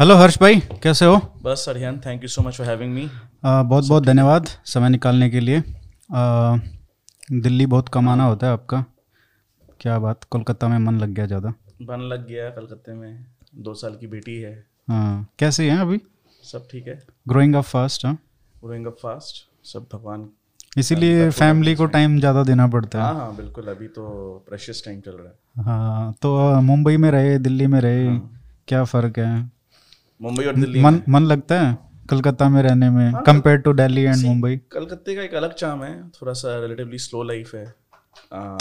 Hello हर्ष भाई, कैसे हो? बस Arihan, thank you so much for having me. बहुत बहुत धन्यवाद समय निकालने के लिए। दिल्ली बहुत कम आना होता है आपका, क्या बात, कोलकाता में मन लग गया? ज़्यादा मन लग गया कलकत्ते में। 2 साल की बेटी है। हाँ, कैसी है अभी? सब ठीक है। Growing up fast. हाँ, ग्रोइंग अप फास्ट, सब भगवान, इसीलिए फैमिली को टाइम ज़्यादा देना पड़ता है। हाँ हाँ बिल्कुल, अभी तो प्रेशियस टाइम चल रहा है। हाँ, तो मुंबई में रहे, दिल्ली में रहे, क्या फ़र्क है? मुंबई और दिल्ली मन लगता है कलकत्ता में रहने में compare to Delhi and Mumbai? कलकत्ते का एक अलग चाम है, थोड़ा सा रिलेटिवली स्लो लाइफ है।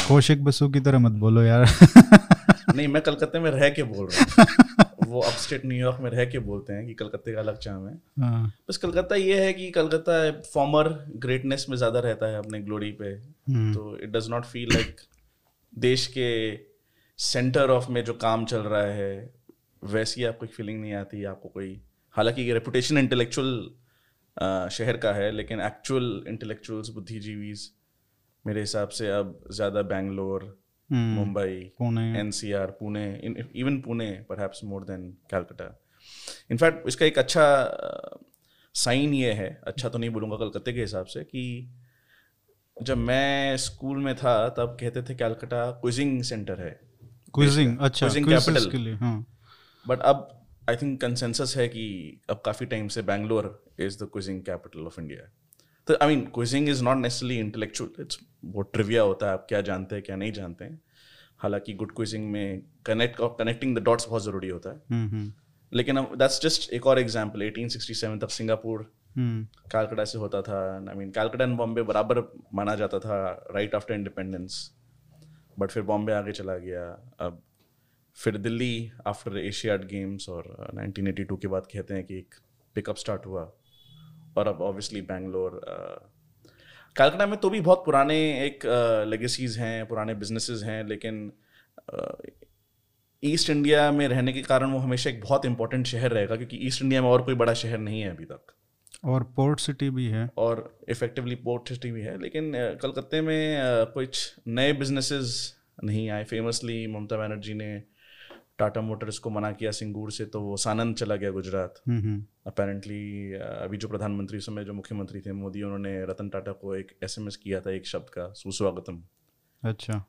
कौशिक बसु की तरह मत बोलो यार। नहीं, मैं कलकत्ते में रह के बोल रहा हूँ। वो अपस्टेट न्यूयॉर्क में रह के बोलते हैं कि कलकत्ते का अलग चाम है। बस कलकत्ता ये है कि कलकत्ता फॉर्मर ग्रेटनेस में ज्यादा रहता है अपने ग्लोरी पे, तो it does not feel like देश के सेंटर ऑफ में जो काम चल रहा है वैसी आपको फीलिंग नहीं आती। आपको कोई, हालांकि ये रेपुटेशन इंटेलेक्चुअल शहर का है, लेकिन एक्चुअल इंटेलेक्चुअल्स, बुद्धिजीवीज मेरे हिसाब से अब ज़्यादा Bangalore, Mumbai, NCR, Pune, even Pune perhaps more than Calcutta. In fact इसका एक अच्छा साइन ये है, अच्छा तो नहीं बोलूँगा कलकत्ते के हिसाब से, कि जब मैं स्कूल में था तब कहते थे कलकत्ता क्विजिंग सेंटर है, क्विजिंग, अच्छा, क्विजिंग कैपिटल के लिए। हाँ, बट अब आई थिंक कंसेंसस है कि अब काफ़ी टाइम से Bangalore is the quizzing capital of India. तो I mean quizzing is not necessarily intellectual, it's बहुत ट्रिविया होता है, आप क्या जानते हैं क्या नहीं जानते हैं। हालांकि गुड क्विजिंग में कनेक्टिंग द डॉट्स बहुत ज़रूरी होता है, लेकिन अब दैट्स जस्ट एक और एग्जाम्पल। 1867 तक सिंगापुर कलकत्ता से होता था। I mean Calcutta and Bombay बराबर माना जाता था राइट आफ्टर इंडिपेंडेंस, बट फिर बॉम्बे आगे चला गया। अब फिर दिल्ली आफ्टर एशियाड गेम्स और 1982 के बाद कहते हैं कि एक पिकअप स्टार्ट हुआ, और अब ऑब्वियसली बैंगलोर। कलकत्ता में तो भी बहुत पुराने एक लेगेसीज़ हैं, पुराने बिजनेसेस हैं, लेकिन ईस्ट इंडिया में रहने के कारण वो हमेशा एक बहुत इंपॉर्टेंट शहर रहेगा, क्योंकि ईस्ट इंडिया में और कोई बड़ा शहर नहीं है अभी तक, और पोर्ट सिटी भी है, और इफेक्टिवली पोर्ट सिटी भी है। लेकिन कलकत्ते में कुछ नए बिजनेसेस नहीं आए। फेमसली ममता बनर्जी ने टाटा मोटर्स को मना किया सिंगूर से, तो वो सानंद चला गया गुजरात। अपेरेंटली अभी जो प्रधानमंत्री समय जो मुख्यमंत्री थे मोदी, उन्होंने रतन टाटा को एक एसएमएस किया था एक शब्द का, सुस्वागतम। अच्छा,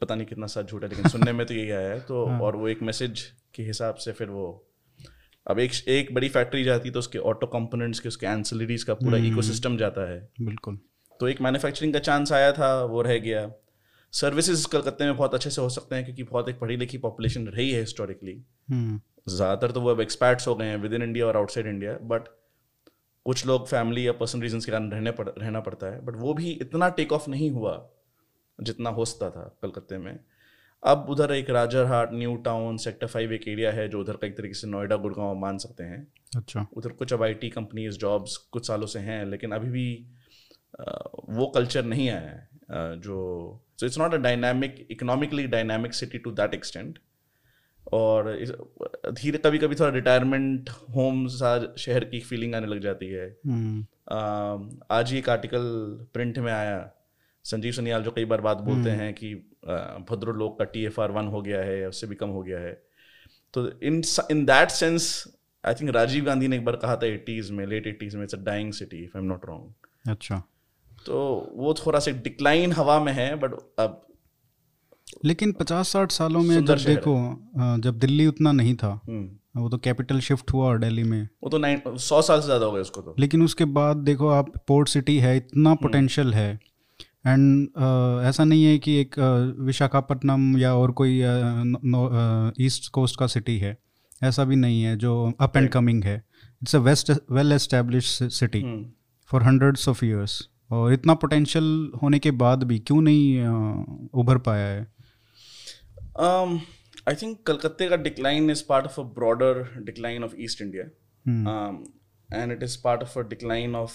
पता नहीं कितना साथ झूठा, लेकिन सुनने में तो यही आया है। तो और वो एक मैसेज के हिसाब से फिर वो अब एक बड़ी फैक्ट्री जाती तो उसके ऑटो कंपोनेंट्स के, उसके एंसिलरीज का पूरा इकोसिस्टम जाता है। बिल्कुल, तो एक मैन्युफैक्चरिंग का चांस आया था, वो रह गया। सर्विसेज कलकत्ते में बहुत अच्छे से हो सकते हैं, क्योंकि बहुत एक पढ़ी लिखी पॉपुलेशन रही है हिस्टोरिकली। ज़्यादातर तो वो अब एक्सपैट्स हो गए हैं विद इन इंडिया और आउटसाइड इंडिया, बट कुछ लोग फैमिली या पर्सनल रीजंस के कारण रहना पड़ता है। बट वो भी इतना टेक ऑफ नहीं हुआ जितना हो सकता था कलकत्ते में। अब उधर एक राजरहाट, न्यू टाउन, सेक्टर 5 एक एरिया है जो उधर का एक तरीके से नोएडा, गुड़गांव मान सकते हैं। अच्छा, उधर कुछ अब IT कंपनीज, जॉब्स कुछ सालों से हैं, लेकिन अभी भी वो कल्चर नहीं आया है जो, so it's not a dynamic, economically dynamic city to that extent। और धीरे कभी कभी थोड़ा रिटायरमेंट होम सा शहर की फीलिंग आने लग जाती है। आज ही एक आर्टिकल प्रिंट में आया, संजीव सुनियाल जो कई बार बात बोलते हैं कि भद्र लोग का TFR 1 हो गया है, उससे भी कम हो गया है। तो in that sense I think Rajiv Gandhi ने एक बार कहा था 80s में, लेट 80s में, it's a dying city if I am not wrong. अच्छा, तो वो थोड़ा सा डिक्लाइन हवा में है, बट अब लेकिन 50-60 सालों में जब देखो, जब दिल्ली उतना नहीं था, वो तो कैपिटल शिफ्ट हुआ दिल्ली में, वो तो 100 साल से ज़्यादा हो गए उसको तो। लेकिन उसके बाद देखो आप, पोर्ट सिटी है, इतना पोटेंशियल है, एंड ऐसा नहीं है कि एक विशाखापट्टनम या और कोई ईस्ट कोस्ट का सिटी है, ऐसा भी नहीं है जो अप एंड कमिंग है। It's a well established city for hundreds of years, और इतना पोटेंशियल होने के बाद भी क्यों नहीं उभर पाया है? आई थिंक कलकत्ते का decline is part of a broader decline of east India, and it is part of a decline of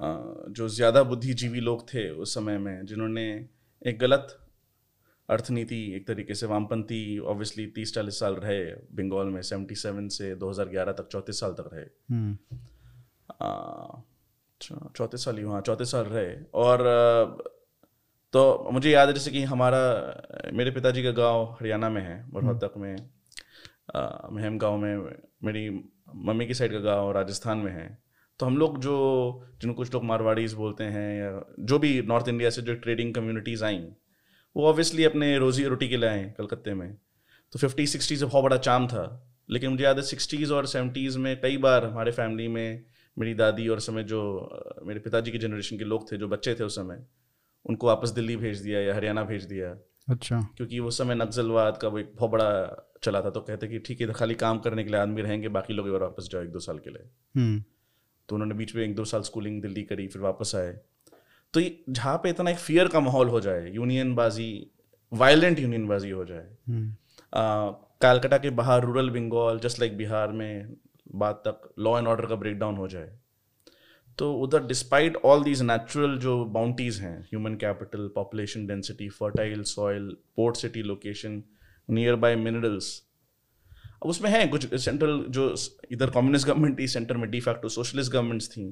जो ज़्यादा बुद्धिजीवी लोग थे उस समय में, जिन्होंने एक गलत अर्थनीति, एक तरीके से वामपंथी, ऑब्वियसली 30-40 साल रहे बंगाल में, 77 से 2011 तक 34 साल तक रहे। 34 साल ही, हाँ 34 साल रहे। और तो मुझे याद है जैसे कि मेरे पिताजी का गांव हरियाणा में है, रोहतक में, महम गांव में। मेरी मम्मी की साइड का गाँव राजस्थान में है, तो हम लोग जो जिनको कुछ लोग मारवाड़ीज बोलते हैं या जो भी नॉर्थ इंडिया से जो ट्रेडिंग कम्युनिटीज़ आई वो ऑब्वियसली अपने रोजी रोटी के लिए आए कलकत्ते में। तो 50s 60s बहुत बड़ा चाम था, लेकिन मुझे याद है 60s और 70s में कई बार हमारे फैमिली में मेरी दादी और समय जो मेरे पिताजी की जनरेशन के लोग थे जो बच्चे थे उस समय, उनको वापस दिल्ली भेज दिया या हरियाणा भेज दिया। अच्छा। क्योंकि उस समय नक्सलवाद का वो एक बहुत बड़ा चला था, तो कहते कि ठीक है खाली काम करने के लिए आदमी रहेंगे, बाकी लोग और वापस जाओ 1-2 साल के लिए। तो उन्होंने बीच में 1-2 साल स्कूलिंग दिल्ली करी, फिर वापस आए। तो जहाँ पे इतना एक फियर का माहौल हो जाए, यूनियनबाजी, वायलेंट यूनियनबाजी हो जाए, कलकत्ता के बाहर rural Bengal just like Bihar में बात तक लॉ एंड ऑर्डर का ब्रेकडाउन हो जाए, तो उधर डिस्पाइट ऑल दीज नेचुरल जो बाउंटीज़ हैं, human capital, population density, fertile soil, port city location, near by minerals, अब उसमें हैं कुछ सेंट्रल जो इधर कम्युनिस्ट गवर्नमेंट थी, सेंटर में डी फैक्टो सोशलिस्ट गवर्नमेंट्स थी,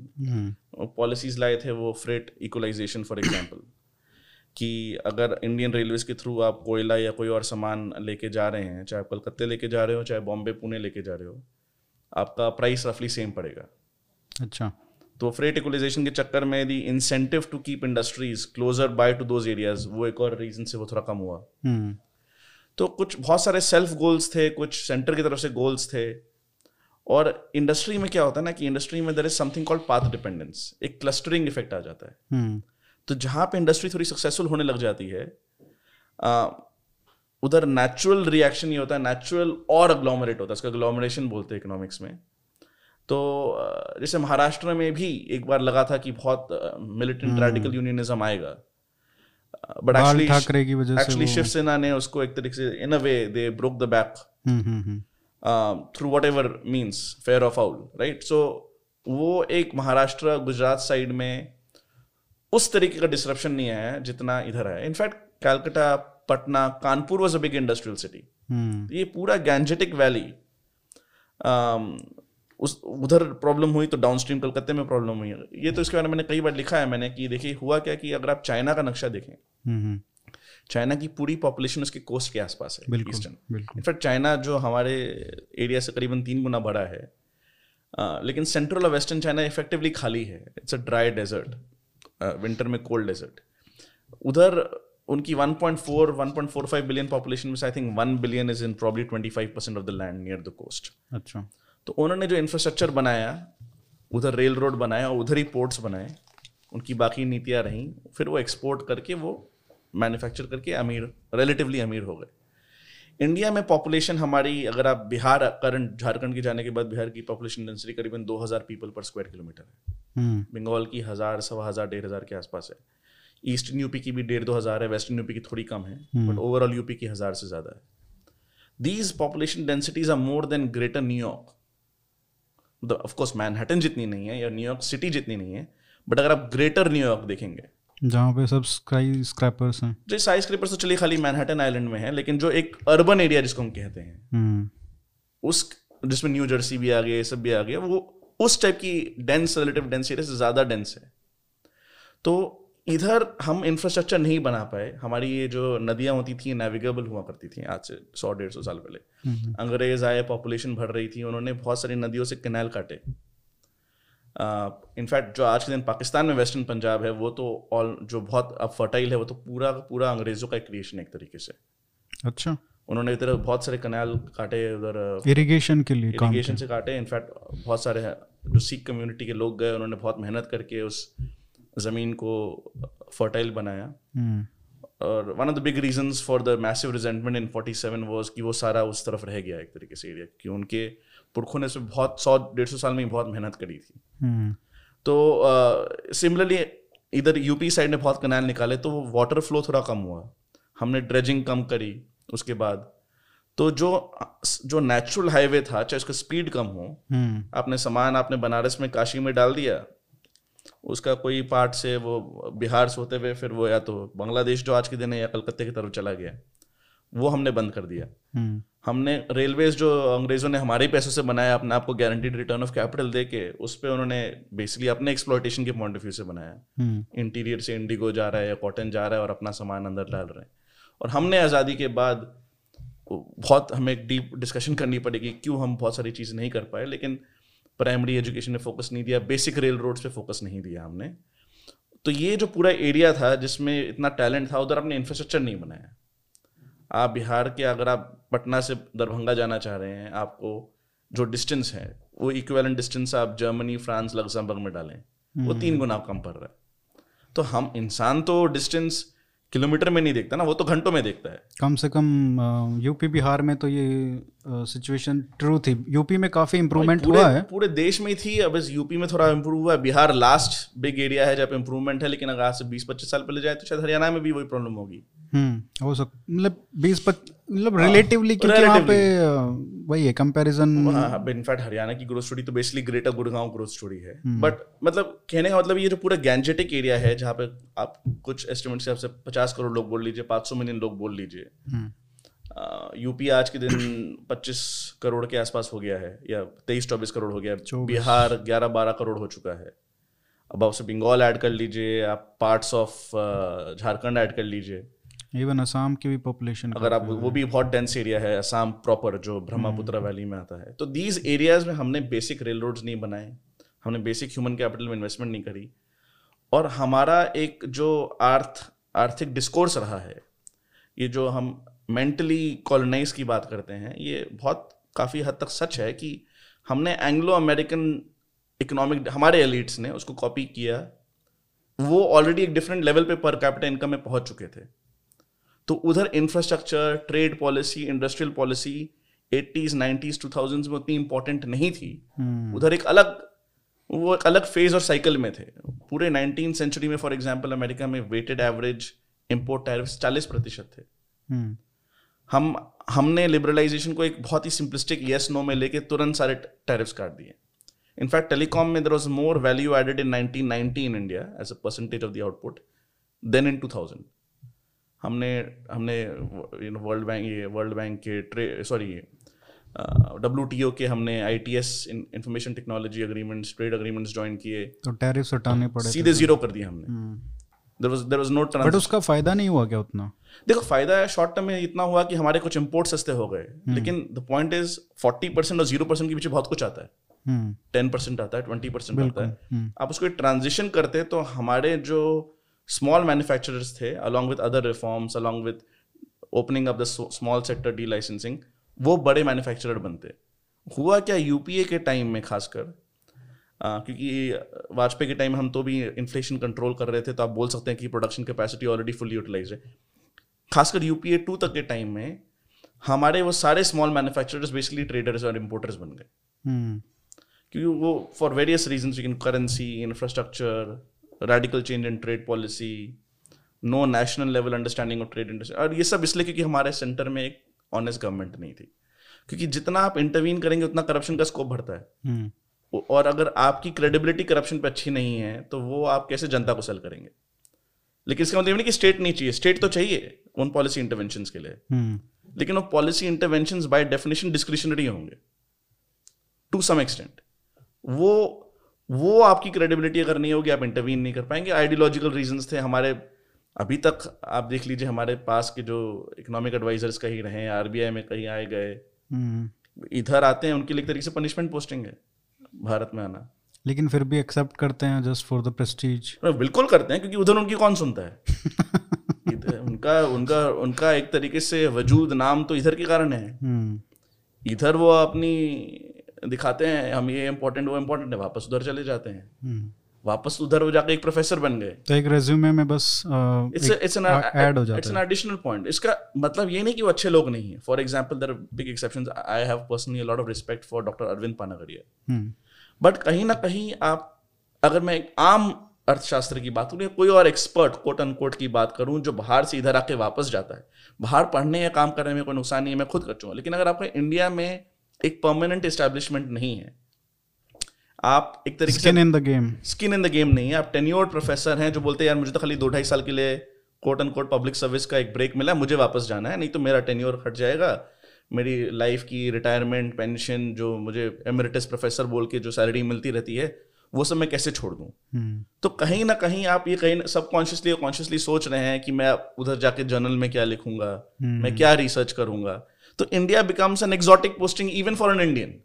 पॉलिसीज लाए थे वो फ्रेट इक्वलाइजेशन फॉर एग्जांपल, कि अगर इंडियन रेलवेज के थ्रू आप कोयला या कोई और सामान लेके जा रहे हैं, चाहे आप कलकत्ते लेके जा रहे हो चाहे बॉम्बे पुणे लेके जा रहे हो, आपका प्राइस रफली सेम पड़ेगा। अच्छा। तो फ्रेट इक्वलाइजेशन के चक्कर में the incentive to keep industries closer by to those areas, वो एक और रीजन से वो थोड़ा कम हुआ। तो कुछ बहुत सारे सेल्फ गोल्स थे, कुछ सेंटर की तरफ से गोल्स थे। और इंडस्ट्री में क्या होता है ना कि इंडस्ट्री में there is something called path dependence, एक क्लस्टरिंग इफेक्ट आ जाता है। तो जहाँ पे इंडस्ट्री थोड़ी सक्सेसफुल होने लग जाती है, उधर नेचुरल रिएक्शन ये होता है, नेचुरल और एग्लोमरेट होता है, इसका एग्लोमरेशन बोलते हैं इकोनॉमिक्स में। तो जैसे महाराष्ट्र में भी एक बार लगा था कि बहुत मिलिटेंट रेडिकल यूनियनिज्म आएगा, बट एक्चुअली शिवसेना ने उसको एक तरीके से in a way they broke the back through whatever means, fair of foul, right. So वो एक महाराष्ट्र गुजरात साइड में उस तरीके का डिसरप्शन नहीं आया जितना इधर है। In fact Calcutta, Patna, Kanpur was a big industrial city. ये पूरा गैंजेटिक वैली, उस उधर प्रॉब्लम हुई तो डाउनस्ट्रीम कलकत्ते में प्रॉब्लम हुई। ये तो इसके बारे में मैंने कई बार लिखा है मैंने कि देखिए हुआ क्या कि अगर आप चाइना का नक्शा देखें, चाइना की पूरी पॉपुलेशन उसके कोस्ट के आसपास है, ईस्टर्न। इनफैक्ट चाइना जो हमारे एरिया से करीबन 3 गुना बड़ा है, लेकिन सेंट्रल और वेस्टर्न चाइना इफेक्टिवली खाली है। It's a dry desert, winter में कोल्ड डेजर्ट। उधर उनकी 1.45 बिलियन पॉपुलेशन में I think 1 billion is in probably 25% of the land near the coast. अच्छा। तो उन्होंने जो इंफ्रास्ट्रक्चर बनाया, उधर रेल रोड बनाया और उधर ही पोर्ट्स बनाए, उनकी बाकी नीतियाँ रहीं, फिर वो एक्सपोर्ट करके, वो मैन्युफैक्चर करके अमीर, रिलेटिवली अमीर हो गए। इंडिया में पॉपुलेशन हमारी, अगर आप बिहार, करंट झारखंड के जाने के बाद बिहार की पॉपुलेशन डेंसिटी करीबन 2000 पीपल पर स्क्वायर किलोमीटर है। बंगाल की 1000, 1500, 1500 के आसपास है। ईस्टर्न यूपी की भी 1500-2000 है, वेस्टर्न यूपी की थोड़ी कम है, बट ओवरऑल यूपी की 1000 से ज़्यादा है। These population densities are more than greater New York, of course Manhattan जितनी नहीं है या न्यूयॉर्क सिटी जितनी नहीं है, बट अगर आप ग्रेटर न्यूयॉर्क देखेंगे जहाँ पे सब स्काईस्क्रैपर्स हैं, जो स्काईस्क्रैपर्स तो चलिए खाली मैनहट्टन आइलैंड में है, लेकिन जो एक अर्बन एरिया जिसको हम कहते हैं, उस जिसमें न्यू जर्सी भी आ गया, सब भी आ गया, वो उस टाइप की डेंस, रिलेटिव डेंस एरिया से ज़्यादा डेंस है। तो इधर हम इंफ्रास्ट्रक्चर नहीं बना पाए। हमारी ये जो नदियाँ होती थी नेविगेबल हुआ करती थी, आज से 100-150 साल पहले अंग्रेज आए, पॉपुलेशन बढ़ रही थी, उन्होंने बहुत सारी नदियों से कैनाल काटे। इनफैक्ट जो आज के दिन पाकिस्तान में वेस्टर्न पंजाब है, वो तो ऑल जो बहुत अब फर्टाइल है, वो तो पूरा अंग्रेजों का क्रिएशन है एक तरीके से। अच्छा। उन्होंने इधर बहुत सारे कैनाल काटे, उधर इरीगेशन के लिए, इरीगेशन से काटे। इनफैक्ट बहुत सारे जो सिख कम्युनिटी के लोग गए, उन्होंने बहुत मेहनत करके उस जमीन को फर्टाइल बनाया। और one of the big reasons for the massive resentment in 47 was कि वो सारा उस तरफ रह गया एक तरीके से एरिया, कि उनके पुरखों ने उसमें बहुत 100-150 साल में बहुत मेहनत करी थी। तो सिमिलरली इधर यूपी साइड ने बहुत कैनाल निकाले, तो वो वाटर फ्लो थोड़ा कम हुआ, हमने ड्रेजिंग कम करी। उसके बाद तो जो नेचुरल हाईवे था, चाहे उसका स्पीड कम हो, आपने सामान आपने बनारस में काशी में डाल दिया, उसका कोई पार्ट से वो बिहार से होते हुए फिर वो या तो बांग्लादेश जो आज के दिन है या कलकत्ते की तरफ चला गया, वो हमने बंद कर दिया। हमने रेलवेज जो अंग्रेजों ने हमारे पैसों से बनाया, अपने आपको गारंटीड रिटर्न ऑफ कैपिटल दे के, उस पर उन्होंने बेसिकली अपने एक्सप्लॉयटेशन के पॉइंट ऑफ व्यू से बनाया। इंटीरियर से इंडिगो जा रहा है या कॉटन जा रहा है और अपना सामान अंदर डाल रहे हैं। और हमने आज़ादी के बाद बहुत हमें एक डीप डिस्कशन करनी पड़ेगी क्यों हम बहुत सारी चीज़ नहीं कर पाए, लेकिन प्राइमरी एजुकेशन पे फोकस नहीं दिया, बेसिक रेल रोड्स पे फोकस नहीं दिया हमने। तो ये जो पूरा एरिया था जिसमें इतना टैलेंट था, उधर हमने इंफ्रास्ट्रक्चर नहीं बनाया। आप बिहार के, अगर आप पटना से दरभंगा जाना चाह रहे हैं, आपको जो डिस्टेंस है वो इक्वेलेंट डिस्टेंस आप जर्मनी, फ्रांस, लग्जमबर्ग में डालें, वो 3 गुना कम पड़ रहा है। तो हम इंसान तो डिस्टेंस किलोमीटर में नहीं देखता ना, वो तो घंटों में देखता है। कम से कम यूपी बिहार में तो ये सिचुएशन ट्रू थी। यूपी में काफी इम्प्रूवमेंट हुआ है, पूरे देश में ही थी, अब इस यूपी में थोड़ा इम्प्रूव हुआ है। बिहार लास्ट बिग एरिया है जहाँ पे इम्प्रूवमेंट है, लेकिन अगर आज से 20-25 साल पहले जाए तो शायद हरियाणा में भी वही प्रॉब्लम होगी। हो सकता, मतलब 20-25 मतलब रिलेटिवली, क्योंकि यहाँ पे वही है कंपैरिजन। इनफैक्ट हरियाणा की ग्रोथ स्टोरी तो basically greater Gurgaon growth story है, बट मतलब कहने का मतलब ये जो पूरा गैंजेटिक एरिया है जहाँ पे आप कुछ एस्टिमेट से आपसे 50 करोड़ लोग बोल लीजिए, 500 मिलियन लोग बोल लीजिए। यूपी आज के दिन 25 करोड़ के आसपास हो गया है, या 23-24 करोड़ हो गया है। बिहार 11-12 करोड़ हो चुका है। अब आपसे बंगाल ऐड कर लीजिए, आप पार्ट्स ऑफ झारखंड ऐड कर लीजिए, इवन असम की भी पॉपुलेशन, अगर आप वो भी बहुत डेंस एरिया है असम प्रॉपर जो ब्रह्मपुत्र वैली में आता है। तो दीज एरियाज में हमने बेसिक रेल रोड्स नहीं बनाए, हमने बेसिक ह्यूमन कैपिटल में इन्वेस्टमेंट नहीं करी, और हमारा एक जो आर्थिक डिस्कोर्स रहा है, ये जो हम मेंटली कॉलोनाइज की बात करते हैं, ये बहुत काफ़ी हद तक सच है कि हमने एंग्लो अमेरिकन इकोनॉमिक, हमारे एलिट्स ने उसको कॉपी किया। वो ऑलरेडी एक डिफरेंट लेवल पर कैपिटल इनकम में पहुँच चुके थे, तो उधर infrastructure, trade policy, industrial policy 80s, 90s, 2000s में उतनी इम्पोर्टेंट नहीं थी। उधर एक अलग फेज और साइकिल में थे। पूरे 19th सेंचुरी में फॉर एग्जांपल अमेरिका में वेटेड एवरेज इंपोर्ट टैरिफ्स 40% थे। हमने लिबरलाइजेशन को एक बहुत ही सिंपलिस्टिक येस नो में लेके तुरंत सारे टैरिफ्स काट दिए। इनफैक्ट टेलीकॉम में there was more value added in 1990 in India as a percentage of the output than in 2000। हमने वर्ल्ड बैंक के, सॉरी, WTO के, हमने ITS information technology agreements, trade agreements join किए, तो टैरिफ्स हटाने पड़े, सीधे जीरो कर दिए हमने। There was no trans, but उसका फायदा नहीं हुआ क्या उतना? देखो, फायदा शॉर्ट टर्म में इतना हुआ कि हमारे कुछ इंपोर्ट सस्ते हो गए, लेकिन द पॉइंट इज 40% और 0% के पीछे बहुत कुछ आता है। 10% आता है, 20% आता है। आप उसको ट्रांजिशन करते तो हमारे जो स्मॉल मैन्युफैक्चरर्स थे, along with other reforms, along with opening up the small sector, delicensing, वो बड़े मैन्युफैक्चरर बनते। हुआ क्या यूपीए के टाइम में, खासकर क्योंकि वाजपेयी के टाइम हम तो भी इन्फ्लेशन कंट्रोल कर रहे थे, तो आप बोल सकते हैं कि production capacity already fully utilise है। खासकर UPA 2 तक के टाइम में हमारे वो सारे स्मॉल मैन्युफैक्चरर्स बेसिकली ट्रेडर्स और इम्पोर्टर्स बन गए, क्योंकि वो for various reasons, currency, infrastructure, radical change in trade policy, no national level understanding of trade industry, और ये सब इसलिए क्योंकि हमारे सेंटर में एक ऑनेस्ट गवर्नमेंट नहीं थी। क्योंकि जितना आप इंटरवीन करेंगे उतना करप्शन का स्कोप बढ़ता है, और अगर आपकी क्रेडिबिलिटी करप्शन पे अच्छी नहीं है तो वो आप कैसे जनता को सेल करेंगे। लेकिन इसका मतलब नहीं कि स्टेट नहीं चाहिए, स्टेट तो चाहिए उन पॉलिसी इंटरवेंशन के लिए, लेकिन वो policy intervention by definition discretionary होंगे टू सम एक्सटेंट। वो आपकी क्रेडिबिलिटी अगर नहीं होगी, आप इंटरवीन नहीं कर पाएंगे। आइडियोलॉजिकल रीजंस थे हमारे। अभी तक आप देख लीजिए, हमारे पास के जो इकोनॉमिक एडवाइजर्स कहीं रहे, RBI में कहीं आए गए, इधर आते हैं, उनके लिए एक तरीके से पनिशमेंट पोस्टिंग है भारत में आना, लेकिन फिर भी एक्सेप्ट करते हैं जस्ट फॉर द प्रेस्टीज। बिल्कुल करते हैं, क्योंकि उधर उनकी कौन सुनता है। उनका उनका उनका एक तरीके से वजूद नाम तो इधर के कारण है। इधर वो अपनी दिखाते हैं, हम ये इम्पोर्टेंट, वो इम्पोर्टेंट है, वापस उधर चले जाते हैं, वापस उधर वो जाके एक प्रोफेसर बन गए, तो एक रेज्यूमे में बस ऐड हो जाता है। It's an additional point. इसका मतलब ये नहीं कि वो अच्छे लोग नहीं है। For example there are big exceptions. I have personally a lot of respect for doctor Arvind Panagariya, but कहीं ना कहीं आप, अगर मैं एक आम अर्थशास्त्र की बात करूँ, कोई और एक्सपर्ट कोट अनकोट की बात करूँ जो बाहर से इधर आके वापस जाता है, बाहर पढ़ने या काम करने में कोई नुकसान नहीं है, मैं खुद कर चूंगा, लेकिन अगर आपको इंडिया में एक परमानेंट एस्टैब्लिशमेंट नहीं है, आप एक तरीके से स्किन इन द गेम नहीं है, आप टेन्योर्ड प्रोफेसर हैं जो बोलते हैं यार मुझे तो खाली 2-2.5 साल के लिए quote and quote public service का एक ब्रेक मिला, मुझे वापस जाना है, नहीं तो मेरा टेन्योर हट जाएगा, मेरी लाइफ की रिटायरमेंट पेंशन जो मुझे एमेरिटस प्रोफेसर बोल के जो सैलरी मिलती रहती है वो सब मैं कैसे छोड़ दूं। तो कहीं ना कहीं आप ये कहीं सबकॉन्शियसली और कॉन्शियसली सोच रहे हैं कि मैं उधर जाके जर्नल में क्या लिखूंगा, मैं क्या रिसर्च करूंगा। तो India becomes an exotic posting even for an Indian.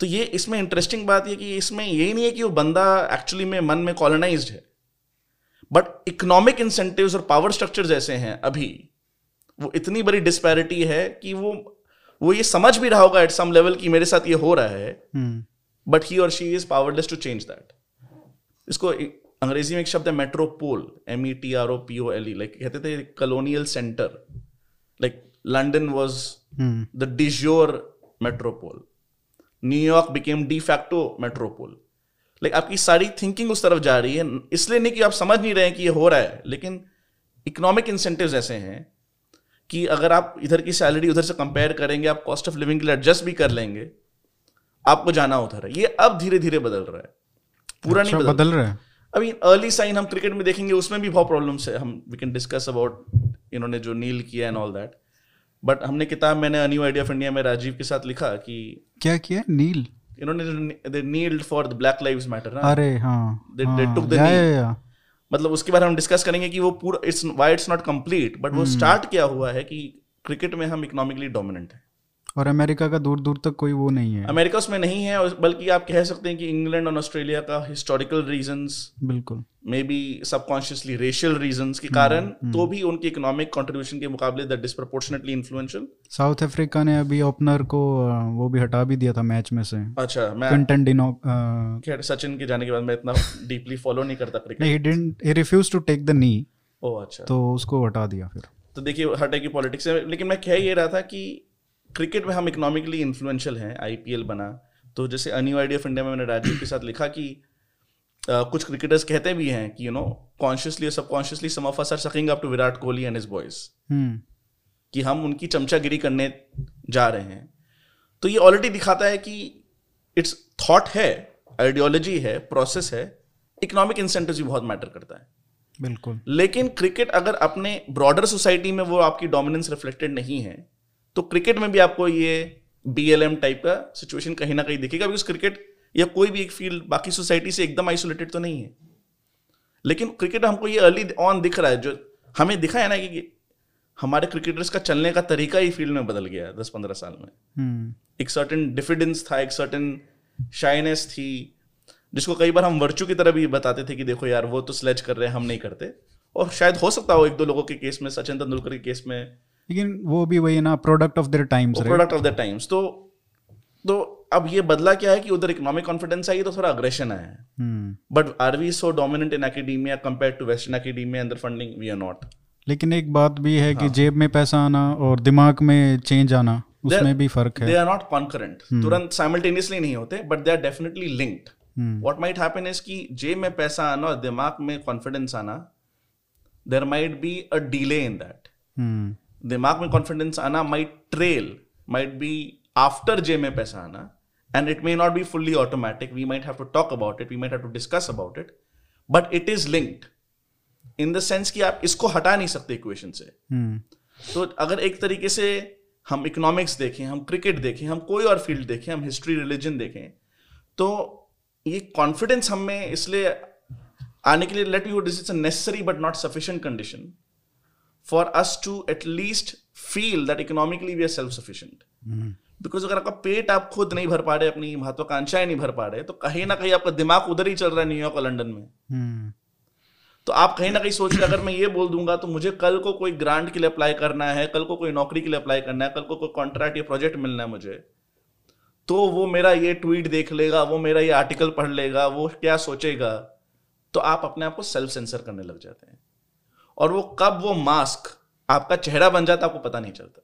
तो ये इसमें इंटरेस्टिंग बात है कि इसमें यही नहीं है कि वो बंदा एक्चुअली में मन में कॉलोनाइज्ड है, बट इकोनॉमिक इंसेंटिव्स और पावर स्ट्रक्चर्स ऐसे हैं अभी, वो इतनी बड़ी डिस्पैरिटी है कि वो ये समझ भी रहा होगा एट सम लेवल कि मेरे साथ ये हो रहा है, बट ही और she is powerless to change that. इसको अंग्रेजी में एक शब्द है मेट्रोपोल, METROPOLE, लाइक कहते थे colonial centre, like London was the de jure metropole, New York became de facto metropole. Like आपकी सारी थिंकिंग उस तरफ जा रही है, इसलिए नहीं कि आप समझ नहीं रहे हैं कि ये हो रहा है, लेकिन इकोनॉमिक इंसेंटिव्स ऐसे हैं कि अगर आप इधर की सैलरी उधर से कंपेयर करेंगे, आप कॉस्ट ऑफ लिविंग के लिए एडजस्ट भी कर लेंगे, आपको जाना उधर है. ये अब धीरे धीरे बदल रहा है, पूरा अच्छा नहीं बदल रहा है. अभी अर्ली साइन हम क्रिकेट में देखेंगे, उसमें भी बहुत प्रॉब्लम्स है. हम वी कैन डिस्कस अबाउट इन्होंने जो नील किया एंड ऑल दैट, बट हमने किताब मैंने a new idea of India में राजीव के साथ लिखा कि क्या किया नील, इन्होंने they kneeled for the black lives matter ना. अरे हाँ, दे टुक द नील. मतलब उसके बारे में हम डिस्कस करेंगे कि वो पूरा it's why it's not complete, but वो स्टार्ट क्या हुआ है कि क्रिकेट में हम इकोनॉमिकली डोमिनेंट हैं और अमेरिका का दूर दूर तक कोई वो नहीं है. अमेरिका उसमें नहीं है, बल्कि आप कह सकते हैं कि इंग्लैंड और ऑस्ट्रेलिया का हिस्टोरिकल रीजंस, बिल्कुल may be subconsciously racial reasons के कारण, तो भी उनकी इकोनॉमिक कंट्रीब्यूशन के मुकाबले the disproportionately influential. South Africa ने अभी ओपनर को वो भी हटा भी दिया था मैच में से. अच्छा, मैं सचिन के जाने के बाद मैं इतना डीपली फॉलो नहीं करता cricket. He refused to take the knee. Oh अच्छा, तो उसको हटा दिया. फिर तो देखिए हटेगी पॉलिटिक्स. लेकिन मैं कह ये रहा था कि क्रिकेट में हम इकोनॉमिकली इन्फ्लुएंशियल हैं. IPL बना तो जैसे a new idea of India में मैंने राजीव के साथ लिखा कि कुछ क्रिकेटर्स कहते भी हैं कि यू नो कॉन्शियसली और subconsciously some of us are sucking up to Virat Kohli and his boys, कि हम उनकी चमचागिरी करने जा रहे हैं. तो ये ऑलरेडी दिखाता है कि इट्स थॉट है, आइडियोलॉजी है, प्रोसेस है, इकोनॉमिक इंसेंटिव्स भी बहुत मैटर करता है. बिल्कुल. लेकिन क्रिकेट अगर अपने ब्रॉडर सोसाइटी में वो आपकी डोमिनेंस रिफ्लेक्टेड नहीं है, तो क्रिकेट में भी आपको ये BLM टाइप का सिचुएशन कहीं ना कहीं दिखेगा, बिकॉज क्रिकेट या कोई भी एक फील्ड बाकी सोसाइटी से एकदम आइसोलेटेड तो नहीं है. लेकिन क्रिकेट हमको ये अर्ली ऑन दिख रहा है, जो हमें दिखा है ना कि हमारे क्रिकेटर्स का चलने का तरीका ही फील्ड में बदल गया 10-15 साल में. एक सर्टेन डिफिडेंस था, एक सर्टेन शाइनेस थी, जिसको कई बार हम वर्चू की तरह भी बताते थे कि देखो यार वो तो स्लेज कर रहे हैं, हम नहीं करते. और शायद हो सकता हो 1-2 लोगों के केस में, सचिन तेंदुलकर के केस में, लेकिन वो भी वही ना, प्रोडक्ट ऑफ देयर टाइम्स. तो अब ये बदला क्या है कि उधर इकोनॉमिक कॉन्फिडेंस आई है तो थोड़ा अग्रेशन आया है. But are we so dominant in academia compared to western academia and the funding? We are not. लेकिन एक बात भी है कि जेब में पैसा आना और दिमाग में चेंज आना, उसमें भी फर्क है. दे आर नॉट कॉन्करेंट, तुरंत साइमल्टेनियसली नहीं होते, but they are definitely linked. What might happen is कि जेब में पैसा आना और दिमाग में कॉन्फिडेंस आना, there might be a delay in that. दिमाग में कॉन्फिडेंस आना might trail, might be after जे में पैसा आना, and it may not be fully automatic. We might have to talk about it, we might have to discuss about it, but it is linked in the sense कि आप इसको हटा नहीं सकते इक्वेशन से. तो अगर एक तरीके से हम इकोनॉमिक्स देखें, हम क्रिकेट देखें, हम कोई और फील्ड देखें, हम हिस्ट्री रिलीजन देखें, तो ये कॉन्फिडेंस हमें इसलिए आने के लिए let you this is a necessary but not sufficient condition for us to at least feel that economically we are self-sufficient. Because अगर आपका पेट आप खुद नहीं भर पा रहे, अपनी महत्वाकांक्षाएं नहीं भर पा रहे, तो कहीं ना कहीं आपका दिमाग उधर ही चल रहा है, न्यूयॉर्क और लंदन में. तो आप कहीं ना कहीं सोच रहे अगर मैं ये बोल दूंगा तो मुझे कल को कोई ग्रांट के लिए अप्लाई करना है, कल को कोई नौकरी के लिए अप्लाई करना है, कल को कोई कॉन्ट्रैक्ट या प्रोजेक्ट मिलना है मुझे, तो वो मेरा ये ट्वीट देख लेगा, वो मेरा ये आर्टिकल पढ़ लेगा, वो क्या सोचेगा, तो आप अपने आप को सेल्फ सेंसर करने लग जाते हैं. और वो कब वो मास्क आपका चेहरा बन जाता है आपको पता नहीं चलता,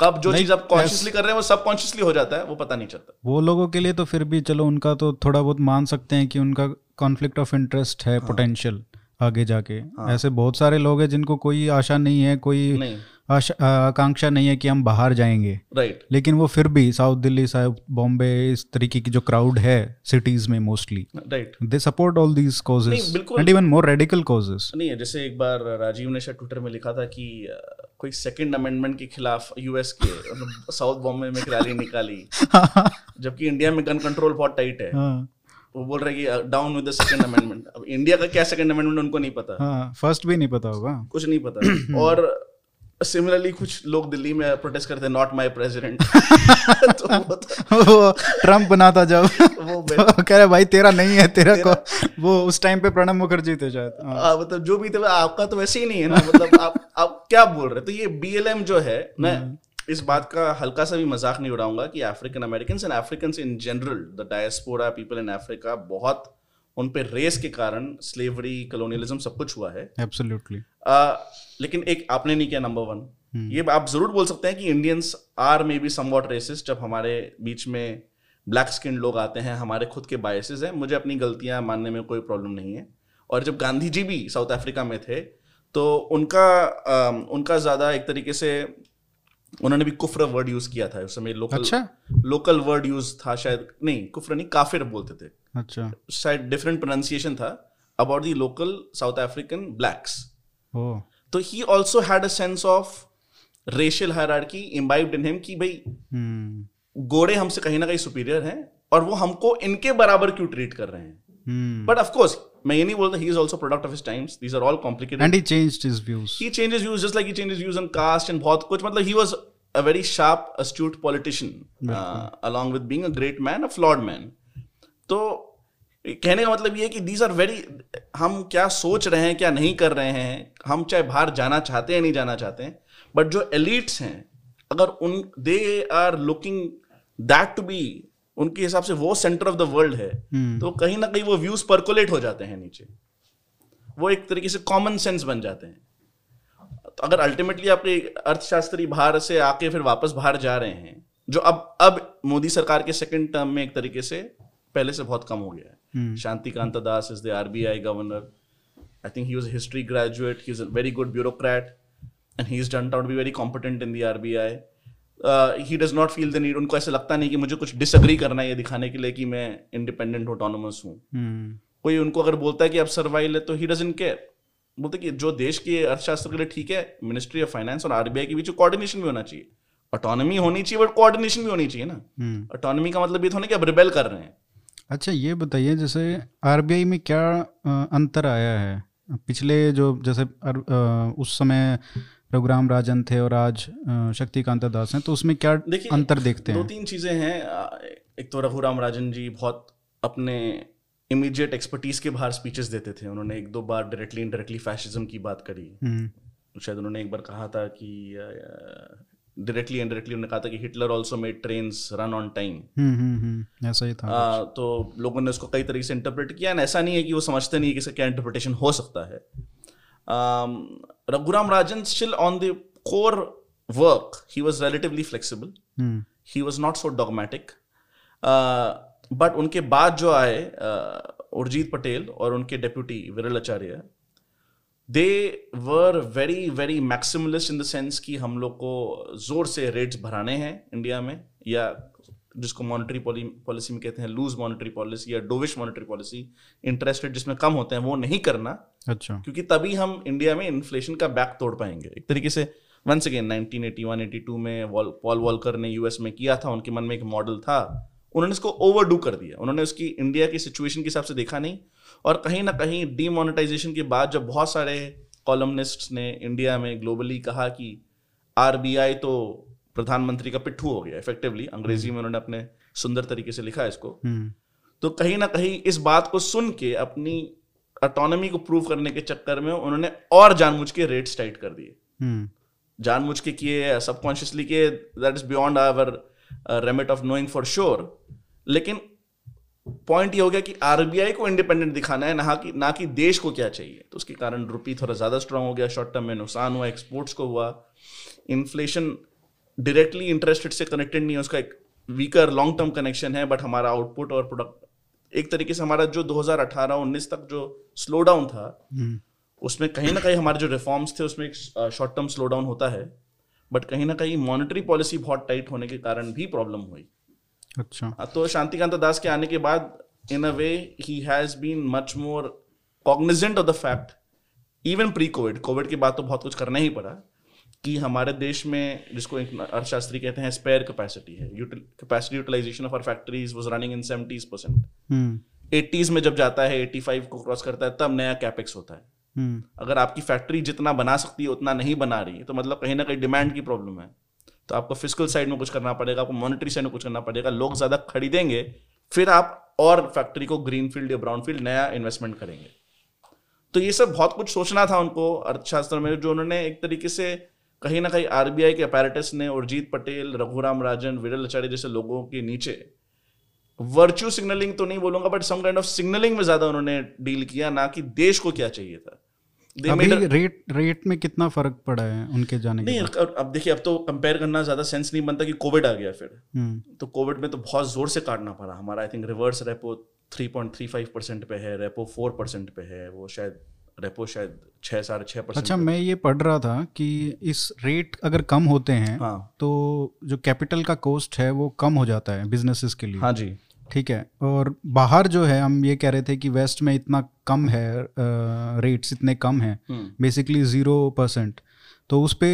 कब जो चीज आप कॉन्शियसली कर रहे हैं वो सब कॉन्शियसली हो जाता है, वो पता नहीं चलता. वो लोगों के लिए तो फिर भी चलो उनका तो थोड़ा बहुत मान सकते हैं कि उनका कॉन्फ्लिक्ट ऑफ इंटरेस्ट है पोटेंशियल आगे जाके. ऐसे बहुत सारे लोग हैं जिनको कोई आशा नहीं है, कोई आकांक्षा नहीं है कि हम बाहर जाएंगे, राइट. लेकिन वो फिर भी साउथ दिल्ली, साउथ बॉम्बे, इस तरीके की जो क्राउड है सिटीज में mostly, right, they support all these causes and even more radical causes. नहीं है, जैसे एक बार राजीव ने शायद ट्विटर में लिखा था कि कोई सेकंड अमेंडमेंट के खिलाफ US के साउथ बॉम्बे में रैली निकाली, जबकि इंडिया में गन कंट्रोल बहुत टाइट है. वो बोल रहे कि down with the second amendment. अब इंडिया का क्या सेकंड अमेंडमेंट उनको नहीं पता, फर्स्ट भी नहीं पता होगा, कुछ नहीं पता. और सिमिलरली कुछ लोग दिल्ली में प्रोटेस्ट करते हैं नॉट माय प्रेसिडेंट तो वो ट्रम्प बना था जब वो कह रहा भाई तेरा नहीं है तेरा को वो उस टाइम पे प्रणब मुखर्जी थे शायद मतलब जो भी थे आपका तो वैसे ही नहीं है ना मतलब आप क्या बोल रहे हो। तो ये BLM जो है मैं इस बात का हल्का सा भी मजाक नहीं उड़ाऊंगा कि African American and African in general the diaspora people in Africa बहुत उन पे रेस के कारण स्लेवरी कॉलोनियलिज्म सब कुछ हुआ है एब्सोल्युटली। लेकिन एक आपने नहीं किया नंबर वन ये आप जरूर बोल सकते हैं कि Indians are may be somewhat racist जब हमारे बीच में ब्लैक स्किन लोग आते हैं हमारे खुद के बायसेस हैं मुझे अपनी गलतियां मानने में कोई प्रॉब्लम नहीं है। और जब गांधी जी भी साउथ अफ्रीका में थे तो उनका ज्यादा एक तरीके से उन्होंने भी कुफ्र वर्ड यूज किया था उस समय लोकल वर्ड यूज था शायद नहीं कुफ्र नहीं काफिर बोलते थे अच्छा शायद डिफरेंट प्रोनाउंसिएशन था about the local South African blacks. तो he also had a sense of racial hierarchy imbibed in him कि भाई गोरे हमसे कहीं ना कहीं सुपीरियर हैं और वो हमको इनके बराबर क्यों ट्रीट कर रहे हैं। But of course, मैं ये नहीं बोलता he is also product of his times. These are all complicated. And he changed his views. He changed his views just like he changed his views on caste and बहुत कुछ मतलब he was a very sharp, astute politician, along with being a great man, a flawed man. तो कहने का मतलब ये है कि these are very हम क्या सोच रहे हैं क्या नहीं कर रहे हैं हम चाहे बाहर जाना चाहते हैं नहीं जाना चाहते हैं but जो elites हैं अगर उन they are looking that to be उनके हिसाब से वो सेंटर ऑफ द वर्ल्ड है तो कहीं ना कहीं वो व्यूज परकोलेट हो जाते हैं नीचे वो एक तरीके से कॉमन सेंस बन जाते हैं। तो अगर अल्टीमेटली आपके अर्थशास्त्री बाहर से आके फिर वापस बाहर जा रहे हैं जो अब मोदी सरकार के सेकंड टर्म में एक तरीके से पहले से बहुत कम हो गया है। Shaktikanta Das is the RBI governor I think he was history graduate he is a very good bureaucrat and he is turned out to be very competent in the RBI। He does not feel the need उनको ऐसा लगता नहीं कि मुझे कुछ disagree करना है ये दिखाने के लिए कि मैं इंडिपेंडेंट ऑटोनोमस हूँ। कोई उनको अगर बोलता है कि अब सर्वाइल है तो ही डजंट केयर बोलते कि जो देश के अर्थशास्त्र के लिए ठीक है मिनिस्ट्री ऑफ फाइनेंस और RBI के बीच कोऑर्डिनेशन भी होना चाहिए ऑटोनॉमी होनी चाहिए बट कोऑर्डिनेशन भी होनी चाहिए ना। ऑटोनॉमी का मतलब ये थोड़ा कि अब रिबेल कर रहे हैं। अच्छा ये बताइए जैसे RBI में क्या अंतर आया है पिछले जो जैसे उस समय रघुराम राजन थे और आज शक्तिकांता दास हैं तो उसमें क्या अंतर देखते हैं? दो तीन चीजें हैं। एक तो रघुराम राजन जी बहुत अपने इमीडिएट एक्सपर्टीज के बाहर स्पीचेस देते थे उन्होंने एक दो बार डायरेक्टली इनडायरेक्टली फैशिज्म की बात करी शायद उन्होंने एक बार कहा था कि डायरेक्टली इनडायरेक्टली उन्होंने कहा था कि Hitler also made trains run on time ऐसा ही था तो लोगों ने उसको कई तरीके से इंटरप्रेट किया ऐसा नहीं है कि वो समझते नहीं है कि इसका क्या इंटरप्रिटेशन हो सकता है। Raghuram Rajan still on the core work he was relatively flexible he was not so dogmatic but उनके बाद जो आए Urjit Patel और उनके deputy Viral Acharya they were very very maximalist in the sense कि हम लोग को जोर से rates भराने हैं इंडिया में या जिसको मॉनेटरी पॉलिसी में कहते हैं लूज मॉनेटरी पॉलिसी या dovish monetary policy interest rate जिसमें कम होते हैं वो नहीं करना। अच्छा क्योंकि तभी हम इंडिया में इन्फ्लेशन का बैक तोड़ पाएंगे एक तरीके से। वंस अगेन 1981-82 में पॉल वॉलकर ने US में किया था उनके मन में एक मॉडल था उन्होंने इसको ओवरडू कर दिया उन्होंने उसकी इंडिया की सिचुएशन के हिसाब से देखा नहीं और कहीं ना कहीं डीमोनेटाइजेशन के बाद जब बहुत सारे कॉलमनिस्ट्स ने इंडिया में ग्लोबली कहा कि RBI तो प्रधानमंत्री का पिट्ठू हो गया इफेक्टिवली अंग्रेजी में उन्होंने अपने सुंदर तरीके से लिखा है इसको तो कहीं ना कहीं इस बात को सुन के अपनी ऑटोनॉमी को प्रूव करने के चक्कर में उन्होंने और जानबूझ के रेट्स टाइट कर दिए जानबूझ के किए सबकॉन्शियसली किए that is beyond our remit of knowing for sure. लेकिन पॉइंट ये हो गया कि RBI को इंडिपेंडेंट दिखाना है ना कि देश को क्या चाहिए तो उसके कारण रुपये थोड़ा ज्यादा स्ट्रांग हो गया शॉर्ट टर्म में नुकसान हुआ एक्सपोर्ट्स को हुआ इन्फ्लेशन डायरेक्टली इंटरेस्ट रेट से कनेक्टेड नहीं है उसका एक वीकर लॉन्ग टर्म कनेक्शन है बट हमारा आउटपुट और प्रोडक्ट एक तरीके से हमारा जो 2018-19 तक जो स्लो डाउन था उसमें कहीं ना कहीं हमारे जो रिफॉर्म्स थे उसमें एक शॉर्ट टर्म स्लो डाउन होता है बट कहीं ना कहीं मॉनेटरी पॉलिसी बहुत टाइट होने के कारण भी प्रॉब्लम हुई। अच्छा तो शांतिकांता दास के आने के बाद in a way he has been much more Cognizant of the fact even pre covid के बाद तो बहुत कुछ करना ही पड़ा कि हमारे देश में जिसको अर्थशास्त्री कहते हैं स्पेयर कैपेसिटी है capacity utilisation of our factories was running in 70% 80s में जब जाता है 85 को क्रॉस करता है तब नया कैपेक्स होता है अगर आपकी फैक्ट्री जितना बना सकती है उतना नहीं बना रही है तो मतलब कहीं ना कहीं डिमांड की प्रॉब्लम है। तो आपको फिस्कल साइड में कुछ करना पड़ेगा, आपको मॉनेटरी साइड में कुछ करना पड़ेगा। लोग ज़्यादा खरीदेंगे फिर आप और फैक्ट्री को ग्रीनफील्ड या ब्राउनफील्ड नया इन्वेस्टमेंट करेंगे। तो ये सब बहुत कुछ सोचना था उनको अर्थशास्त्र में, जो उन्होंने एक तरीके से कहीं ना कहीं आरबीआई के अपैरेटस ने, उर्जित पटेल, रघुराम राजन, विरल आचार्य जैसे लोगों के नीचे वर्च्यू सिग्नलिंग तो नहीं बोलूंगा but some kind of signalling में ज़्यादा उन्होंने डील किया, ना कि देश को क्या चाहिए था। अभी रेट में कितना फर्क पड़ा है उनके जाने के? नहीं, अब देखिए अब तो कंपेयर करना ज्यादा सेंस नहीं बनता कि कोविड आ गया फिर तो कोविड में तो बहुत जोर से काटना पड़ा। हमारा आई थिंक रिवर्स रेपो 3.35% पे है, रेपो 4% पे है, वो शायद रेपो शायद 6.5% अच्छा मैं ये पढ़ रहा था कि इस रेट अगर कम होते हैं हाँ। तो जो कैपिटल का कॉस्ट है वो कम हो जाता है बिजनेसेस के लिए। हाँ जी ठीक है। और बाहर जो है हम ये कह रहे थे कि वेस्ट में इतना कम है, रेट्स इतने कम हैं बेसिकली 0%, तो उस पे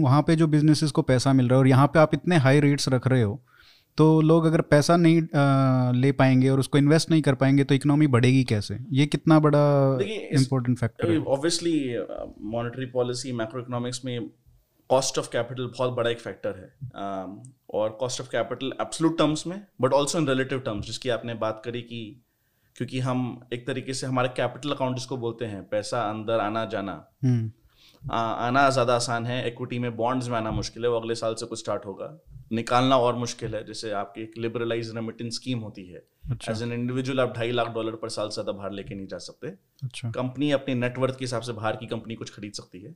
वहाँ पे जो बिजनेसेस को पैसा मिल रहा है और यहाँ पे आप इतने हाई रेट्स रख रहे हो तो लोग अगर पैसा नहीं ले पाएंगे और उसको इन्वेस्ट नहीं कर पाएंगे तो इकोनॉमी बढ़ेगी कैसे? ये कितना बड़ा इम्पोर्टेंट फैक्टर है। Obviously monetary policy macro economics में कॉस्ट ऑफ कैपिटल बहुत बड़ा एक फैक्टर है और cost of capital absolute terms में but also in relative terms, जिसकी आपने बात करी कि क्योंकि हम एक तरीके से हमारे कैपिटल अकाउंट जिसको बोलते हैं पैसा अंदर आना जाना आना ज़्यादा आसान है, इक्विटी में बॉन्ड्स में आना मुश्किल है, वो अगले साल से कुछ स्टार्ट होगा, निकालना और मुश्किल है। जैसे आपकी एक लिबरलाइज रेमिटेंस स्कीम होती है, एज एन इंडिविजुअल आप $2.5 लाख पर साल से ज़्यादा बाहर लेके नहीं जा सकते। कंपनी अपने नेटवर्थ के हिसाब से बाहर की कंपनी कुछ खरीद सकती है।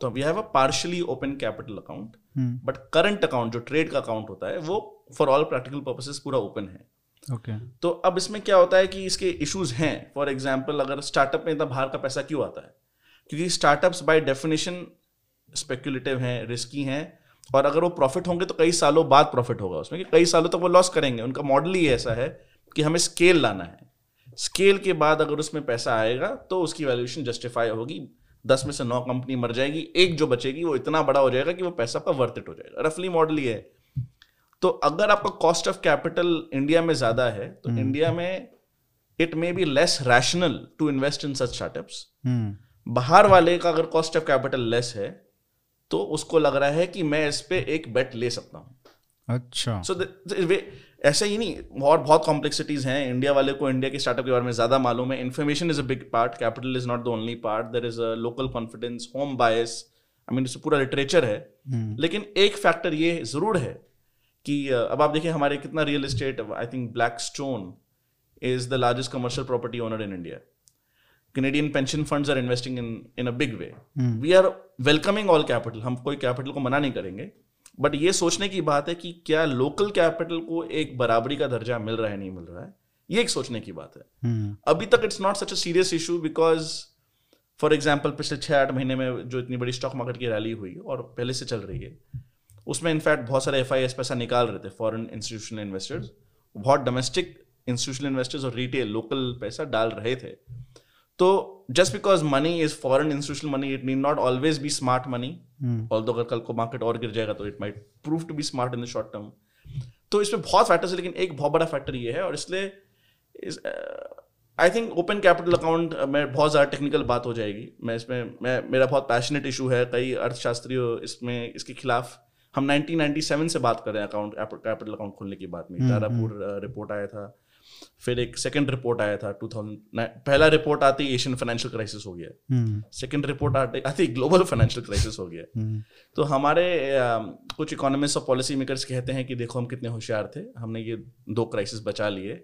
तो we have a partially open capital account but current account जो ट्रेड का अकाउंट होता है वो फॉर ऑल प्रैक्टिकल पर्पसेस पूरा ओपन है। ओके तो अब इसमें क्या होता है कि इसके इश्यूज हैं। फॉर एग्जांपल अगर स्टार्टअप में इतना बाहर का पैसा क्यों आता है? क्योंकि स्टार्टअप्स बाय डेफिनेशन स्पेक्युलेटिव हैं, रिस्की हैं और अगर वो प्रॉफिट होंगे तो कई सालों बाद प्रॉफिट होगा उसमें, कि कई सालों तक वो लॉस करेंगे। उनका मॉडल ही ऐसा है कि हमें स्केल लाना है, स्केल के बाद अगर उसमें पैसा आएगा तो उसकी वैल्यूएशन जस्टिफाई होगी। 10 में से 9 कंपनी मर जाएगी, एक जो बचेगी वो इतना बड़ा हो जाएगा कि वो पैसा आपका वर्थ इट हो जाएगा। रफली मॉडल ये है। तो अगर आपका कॉस्ट ऑफ कैपिटल इंडिया में ज्यादा है तो इंडिया में it may be less rational to invest in such startups. बाहर वाले का अगर कॉस्ट ऑफ कैपिटल लेस है तो उसको लग रहा है कि मैं इस पे एक बेट ले सकता हूं। अच्छा सो ऐसा ही नहीं, और बहुत कॉम्प्लेक्सिटीज हैं। इंडिया वाले को इंडिया के स्टार्टअप के बारे में ज़्यादा मालूम है। Information is a big part, capital is not the only part, there is a local confidence, home bias, I mean पूरा लिटरेचर है। लेकिन एक फैक्टर ये ज़रूर है कि अब आप देखिए हमारे कितना real estate, I think Blackstone is the largest commercial property owner in India. Canadian pension funds are investing in a big way. We are welcoming all capital, हम कोई कैपिटल को मना नहीं करेंगे बट ये सोचने की बात है कि क्या लोकल कैपिटल को एक बराबरी का दर्जा मिल रहा है नहीं मिल रहा है, ये एक सोचने की बात है। अभी तक it's not such a serious issue because for example पिछले 6-8 महीने में जो इतनी बड़ी स्टॉक मार्केट की रैली हुई और पहले से चल रही है, उसमें इनफैक्ट बहुत सारे एफआईएस पैसा निकाल रहे थे, फॉरेन इंस्टीट्यूशनल इन्वेस्टर्स, बहुत डोमेस्टिक इंस्टीट्यूशनल इन्वेस्टर्स और रिटेल लोकल पैसा डाल रहे थे। तो just because money is foreign institutional money, it need not always be smart money. Although अगर कल को मार्केट और गिर जाएगा तो it might prove to be smart in the short term. तो इसमें बहुत फैक्टर्स है लेकिन एक बहुत बड़ा फैक्टर ये है और इसलिए I think open capital account में बहुत ज़्यादा टेक्निकल बात हो जाएगी। मैं इसमें मेरा बहुत पैशनेट इशू है, कई अर्थशास्त्रियों इसमें इसके खिलाफ, हम 1997 से बात कर रहे हैं अकाउंट कैपिटल अकाउंट खोलने की बात में। तारापुर रिपोर्ट आया था, फिर एक सेकंड रिपोर्ट आया था 2009, पहला रिपोर्ट आती एशियन फाइनेंशियल क्राइसिस हो गया, सेकंड रिपोर्ट आती ग्लोबल फाइनेंशियल क्राइसिस हो गया। तो हमारे कुछ इकोनॉमिस्ट और पॉलिसी मेकर्स कहते हैं कि देखो हम कितने होशियार थे, हमने ये 2 क्राइसिस बचा लिए।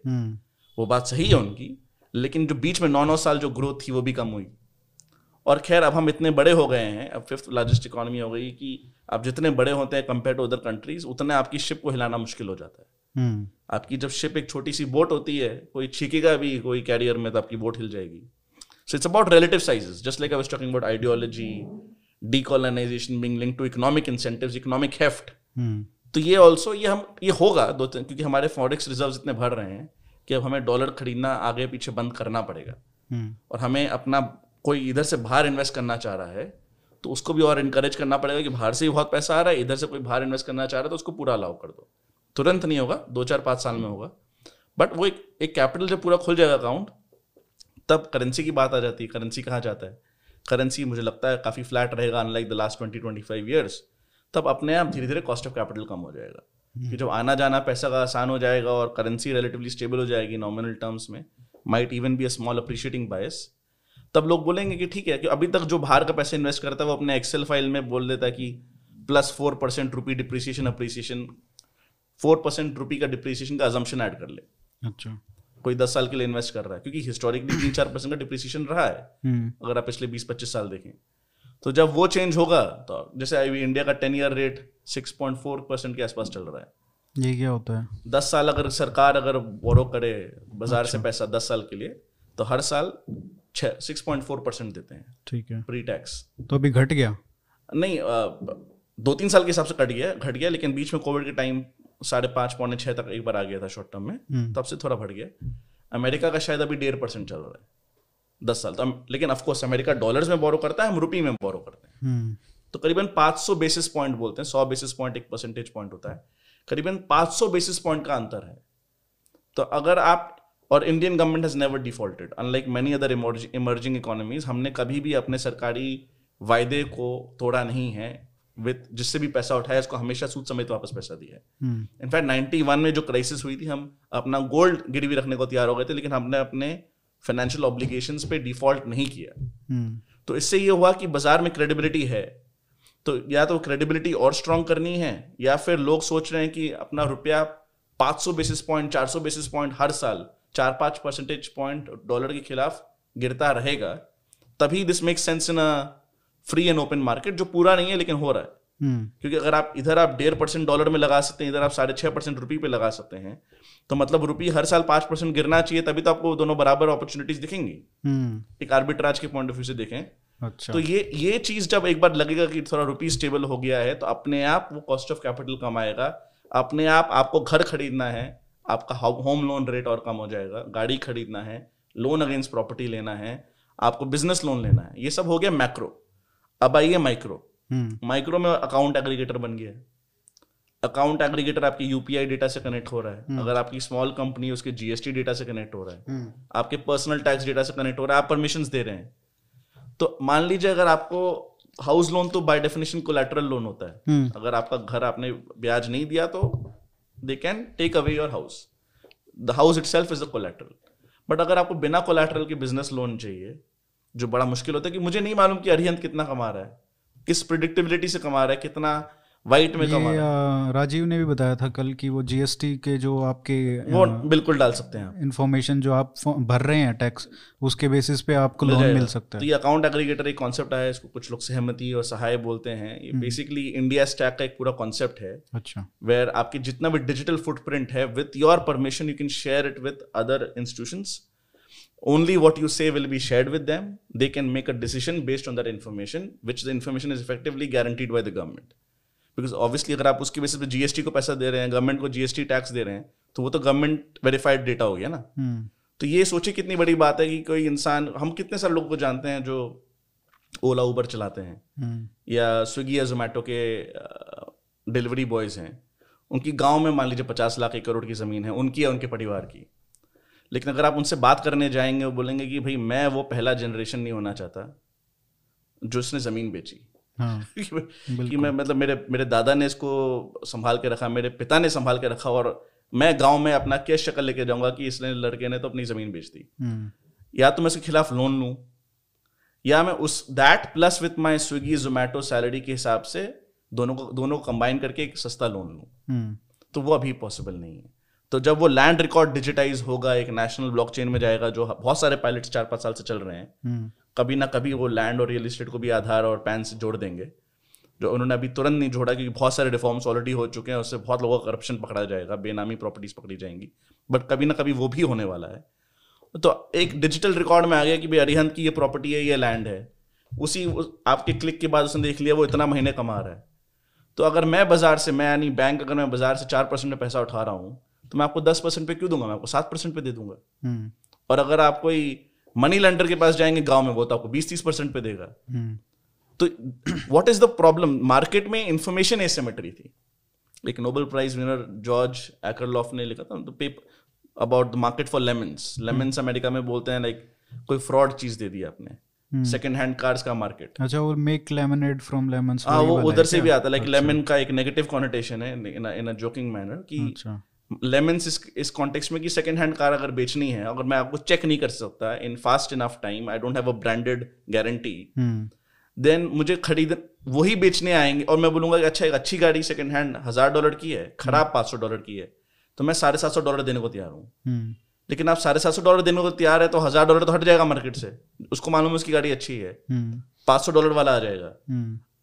वो बात सही है उनकी, लेकिन जो बीच में 9 साल जो ग्रोथ थी वो भी कम हुई। और खैर अब हम इतने बड़े हो गए हैं, अब 5th लार्जेस्ट इकोनॉमी हो गई कि अब जितने बड़े होते हैं कंपेयर टू अदर कंट्रीज उतने आपकी शिप को हिलाना मुश्किल हो जाता है। आपकी जब शिप एक छोटी सी बोट होती है, कोई छीकेगा भी कोई कैरियर में तो आपकी बोट हिल जाएगी। So it's about relative sizes, just like I was talking about ideology, decolonisation being linked to economic incentives, economic heft. तो ये ऑल्सो ये होगा क्योंकि हमारे फॉरेक्स रिजर्व्स इतने भर रहे हैं कि अब हमें डॉलर खरीदना आगे पीछे बंद करना पड़ेगा। और हमें अपना कोई इधर से बाहर इन्वेस्ट करना चाह रहा है तो उसको भी और इनकरेज करना पड़ेगा कि बाहर से ही बहुत पैसा आ रहा है, इधर से कोई बाहर इन्वेस्ट करना चाह रहा है तो उसको पूरा अलाउ कर दो। तुरंत नहीं होगा, 2-4-5 साल में होगा बट वो एक कैपिटल जब पूरा खुल जाएगा अकाउंट तब करेंसी की बात आ जाती है। करेंसी कहाँ जाता है? करेंसी मुझे लगता है काफ़ी फ्लैट रहेगा अनलाइक द लास्ट 20-25 ईयर्स, तब अपने आप धीरे धीरे कॉस्ट ऑफ कैपिटल कम हो जाएगा, कि जब आना जाना पैसा का आसान हो जाएगा और करेंसी रिलेटिवली स्टेबल हो जाएगी नॉमिनल टर्म्स में, might even be a small appreciating bias, तब लोग बोलेंगे कि ठीक है, कि अभी तक जो बाहर का पैसा इन्वेस्ट करता है वो अपने एक्सेल फाइल में बोल देता है कि +4% रुपी डिप्रिसिएशन अप्रिसिएशन, 4% रुपी का डिप्रिसिएशन का अजम्पशन ऐड कर ले। अच्छा, कोई 10 साल के लिए इन्वेस्ट कर रहा है, क्योंकि हिस्टोरिकली 3-4% का डिप्रिसिएशन रहा है अगर आप पिछले 20-25 साल देखें, तो जब वो चेंज होगा, तो जैसे अभी इंडिया का 10 ईयर रेट 6.4% के आसपास चल रहा है, ये क्या होता है, 10 साल अगर सरकार अगर बोरो करे बाजार से पैसा 10 साल के लिए, तो हर साल 6.4% देते हैं, ठीक है, प्री टैक्स। तो अभी घट गया, नहीं 2-3 साल के हिसाब से घट गया, लेकिन बीच में कोविड के टाइम 5.5-6 तक एक बार आ गया था शॉर्ट टर्म में, तब से थोड़ा बढ़ गया। अमेरिका का शायद अभी 1.5% चल रहा है 10 साल, तो लेकिन ऑफकोर्स अमेरिका डॉलर्स में बोरो करता है, हम रुपी में बोरो करते हैं, तो करीबन 500 बेसिस पॉइंट बोलते हैं, 100 बेसिस पॉइंट 1 परसेंटेज पॉइंट होता है, करीबन 500 बेसिस पॉइंट का अंतर है। तो अगर आप, और Indian government has never defaulted unlike many other emerging economies, हमने कभी भी अपने सरकारी वायदे को तोड़ा नहीं है, विद जिससे भी पैसा उठाया उसको हमेशा सूद समेत वापस पैसा दिया है। इनफैक्ट 91 में जो क्राइसिस हुई थी, हम अपना गोल्ड गिरवी रखने को तैयार हो गए थे, लेकिन हमने अपने फाइनेंशियल ऑब्लिगेशंस पे डिफॉल्ट नहीं किया। तो इससे ये हुआ कि बाजार में क्रेडिबिलिटी है, तो या तो क्रेडिबिलिटी और स्ट्रांग करनी है, या फिर लोग सोच रहे हैं कि अपना रुपया 500 बेसिस पॉइंट 400 बेसिस पॉइंट हर साल 4-5 परसेंटेज पॉइंट डॉलर के खिलाफ गिरता रहेगा, तभी this makes sense in a free and open market, जो पूरा नहीं है लेकिन हो रहा है। क्योंकि अगर आप इधर आप 1.5% डॉलर में लगा सकते हैं, इधर आप 6.5% रुपये पे लगा सकते हैं, तो मतलब रुपये हर साल 5% गिरना चाहिए, तभी तो आपको दोनों बराबर अपॉर्चुनिटीज दिखेंगी, एक आर्बिट्राज के पॉइंट ऑफ व्यू से देखें। अच्छा। तो ये चीज जब एक बार लगेगा कि थोड़ा रुपये स्टेबल हो गया है, तो अपने आप वो कॉस्ट ऑफ कैपिटल कम आएगा, अपने आप आपको घर खरीदना है, आपका होम लोन रेट और कम हो जाएगा, गाड़ी खरीदना है, लोन अगेंस्ट प्रॉपर्टी लेना है, आपको बिजनेस लोन लेना है, ये सब हो गया मैक्रो। अब आइए माइक्रो। माइक्रो में अकाउंट एग्रीगेटर बन गया है, अकाउंट एग्रीगेटर आपके यूपीआई डेटा से कनेक्ट हो रहा है, अगर आपकी स्मॉल कंपनी उसके जीएसटी डेटा से कनेक्ट हो रहा है, आपके पर्सनल टैक्स डेटा से कनेक्ट हो रहा है, आप परमिशंस दे रहे हैं। तो मान लीजिए अगर आपको हाउस लोन, तो बाय डेफिनेशन कोलैटरल लोन होता है, अगर आपका घर आपने ब्याज नहीं दिया तो they can take away your house, the house itself is the collateral. But अगर आपको बिना कोलैटरल के बिजनेस लोन चाहिए, जो बड़ा मुश्किल होता है, कि मुझे नहीं मालूम कि अरिहंत कितना कमा रहा है, किस प्रिडिक्टेबिलिटी से कमा रहा है, कितना वाइट में कमा रहा है। राजीव ने भी बताया था कल कि वो जीएसटी के जो आपके वो बिल्कुल डाल सकते हैं, इन्फॉर्मेशन जो आप भर रहे हैं टैक्स, उसके बेसिस पे आपको लोन मिल सकता है। तो ये अकाउंट एग्रीगेटर एक कॉन्सेप्ट है, इसको कुछ लोग सहमति और सहाय बोलते हैं, ये बेसिकली इंडिया स्टैक का एक पूरा कॉन्सेप्ट है। अच्छा। वेयर आपके जितना भी डिजिटल फुटप्रिंट है, with your permission you can share it with other institutions, only what you say will be shared with them, they can make a decision based on that information, which the information is effectively guaranteed by the government, because obviously agar aap uski basis pe gst ko paisa de rahe hain, government ko gst tax de rahe hain, to wo to government verified data ho gaya na। to ye sochiye kitni badi baat hai ki koi insaan, hum kitne sare logo ko jante hain jo Ola Uber चलाते हैं या Swiggy या जोमेटो के delivery boys हैं, उनकी गांव में मान लीजिए 50 लाख एकड़ की जमीन है, उनकी या उनके परिवार की, लेकिन अगर आप उनसे बात करने जाएंगे वो बोलेंगे कि भाई मैं वो पहला जनरेशन नहीं होना चाहता जो इसने ज़मीन बेची। हाँ, कि मैं मतलब मेरे दादा ने इसको संभाल के रखा, मेरे पिता ने संभाल के रखा, और मैं गांव में अपना क्या शक्ल लेके जाऊंगा कि इसने लड़के ने तो अपनी ज़मीन बेच दी। या तो मैं इसके खिलाफ लोन लूँ, या मैं उस that plus with my Swiggy Zomato salary के हिसाब से दोनों कंबाइन करके एक सस्ता लोन लूँ, तो वो अभी पॉसिबल नहीं है। तो जब वो लैंड रिकॉर्ड डिजिटाइज होगा, एक नेशनल ब्लॉकचेन में जाएगा, जो बहुत सारे पायलट्स 4-5 साल से चल रहे हैं, कभी ना कभी वो लैंड और रियल एस्टेट को भी आधार और पैन से जोड़ देंगे, जो उन्होंने अभी तुरंत नहीं जोड़ा क्योंकि बहुत सारे रिफॉर्म्स ऑलरेडी हो चुके हैं, उससे बहुत लोगों का करप्शन पकड़ा जाएगा, बेनामी प्रॉपर्टीज पकड़ी जाएंगी, बट कभी ना कभी वो भी होने वाला है। तो एक डिजिटल रिकॉर्ड में आ गया कि भाई अरिहंत की ये प्रॉपर्टी है, ये लैंड है, उसी आपके क्लिक के बाद उसने देख लिया वो इतना महीने कमा रहा है। तो अगर मैं बाजार से, मैं यानी बैंक, अगर मैं बाजार से 4% में पैसा उठा रहा हूँ, तो मैं आपको 10% पे क्यों दूंगा, मैं आपको 7% पे दे दूंगा। और अगर आप कोई मनी लेंडर के पास जाएंगे गांव में, वो तो आपको 20-30% पे देगा। तो what is the problem? Market में इंफॉर्मेशन एसिमेट्री थी। एक Nobel prize winner George Akerlof ने लिखा था paper about the market for lemons. Lemons America में बोलते हैं लाइक कोई फ्रॉड चीज दे दी आपने, सेकंड हैंड कार्स का मार्केट। अच्छा, और मेक लेमनेड फ्रॉम लेमन्स, हां वो उधर से भी आता है। लाइक लेमन का एक नेगेटिव कॉनोटेशन है इन अ जोकिंग मैनर कि लेमन्स इस कॉन्टेक्स्ट में कि सेकंड हैंड कार अगर बेचनी है, अगर मैं आपको चेक नहीं कर सकता in fast enough time, I don't have a branded guarantee, then मुझे खरीद वही बेचने आएंगे और मैं बोलूंगा कि अच्छा एक अच्छी गाड़ी सेकंड हैंड $1000 की है, खराब $500 की है, तो मैं $750 देने को तैयार हूँ। लेकिन आप $750 देने को तैयार है तो $1000 तो हट जाएगा मार्केट से, उसको मालूम है उसकी गाड़ी अच्छी है, $500 वाला आ जाएगा।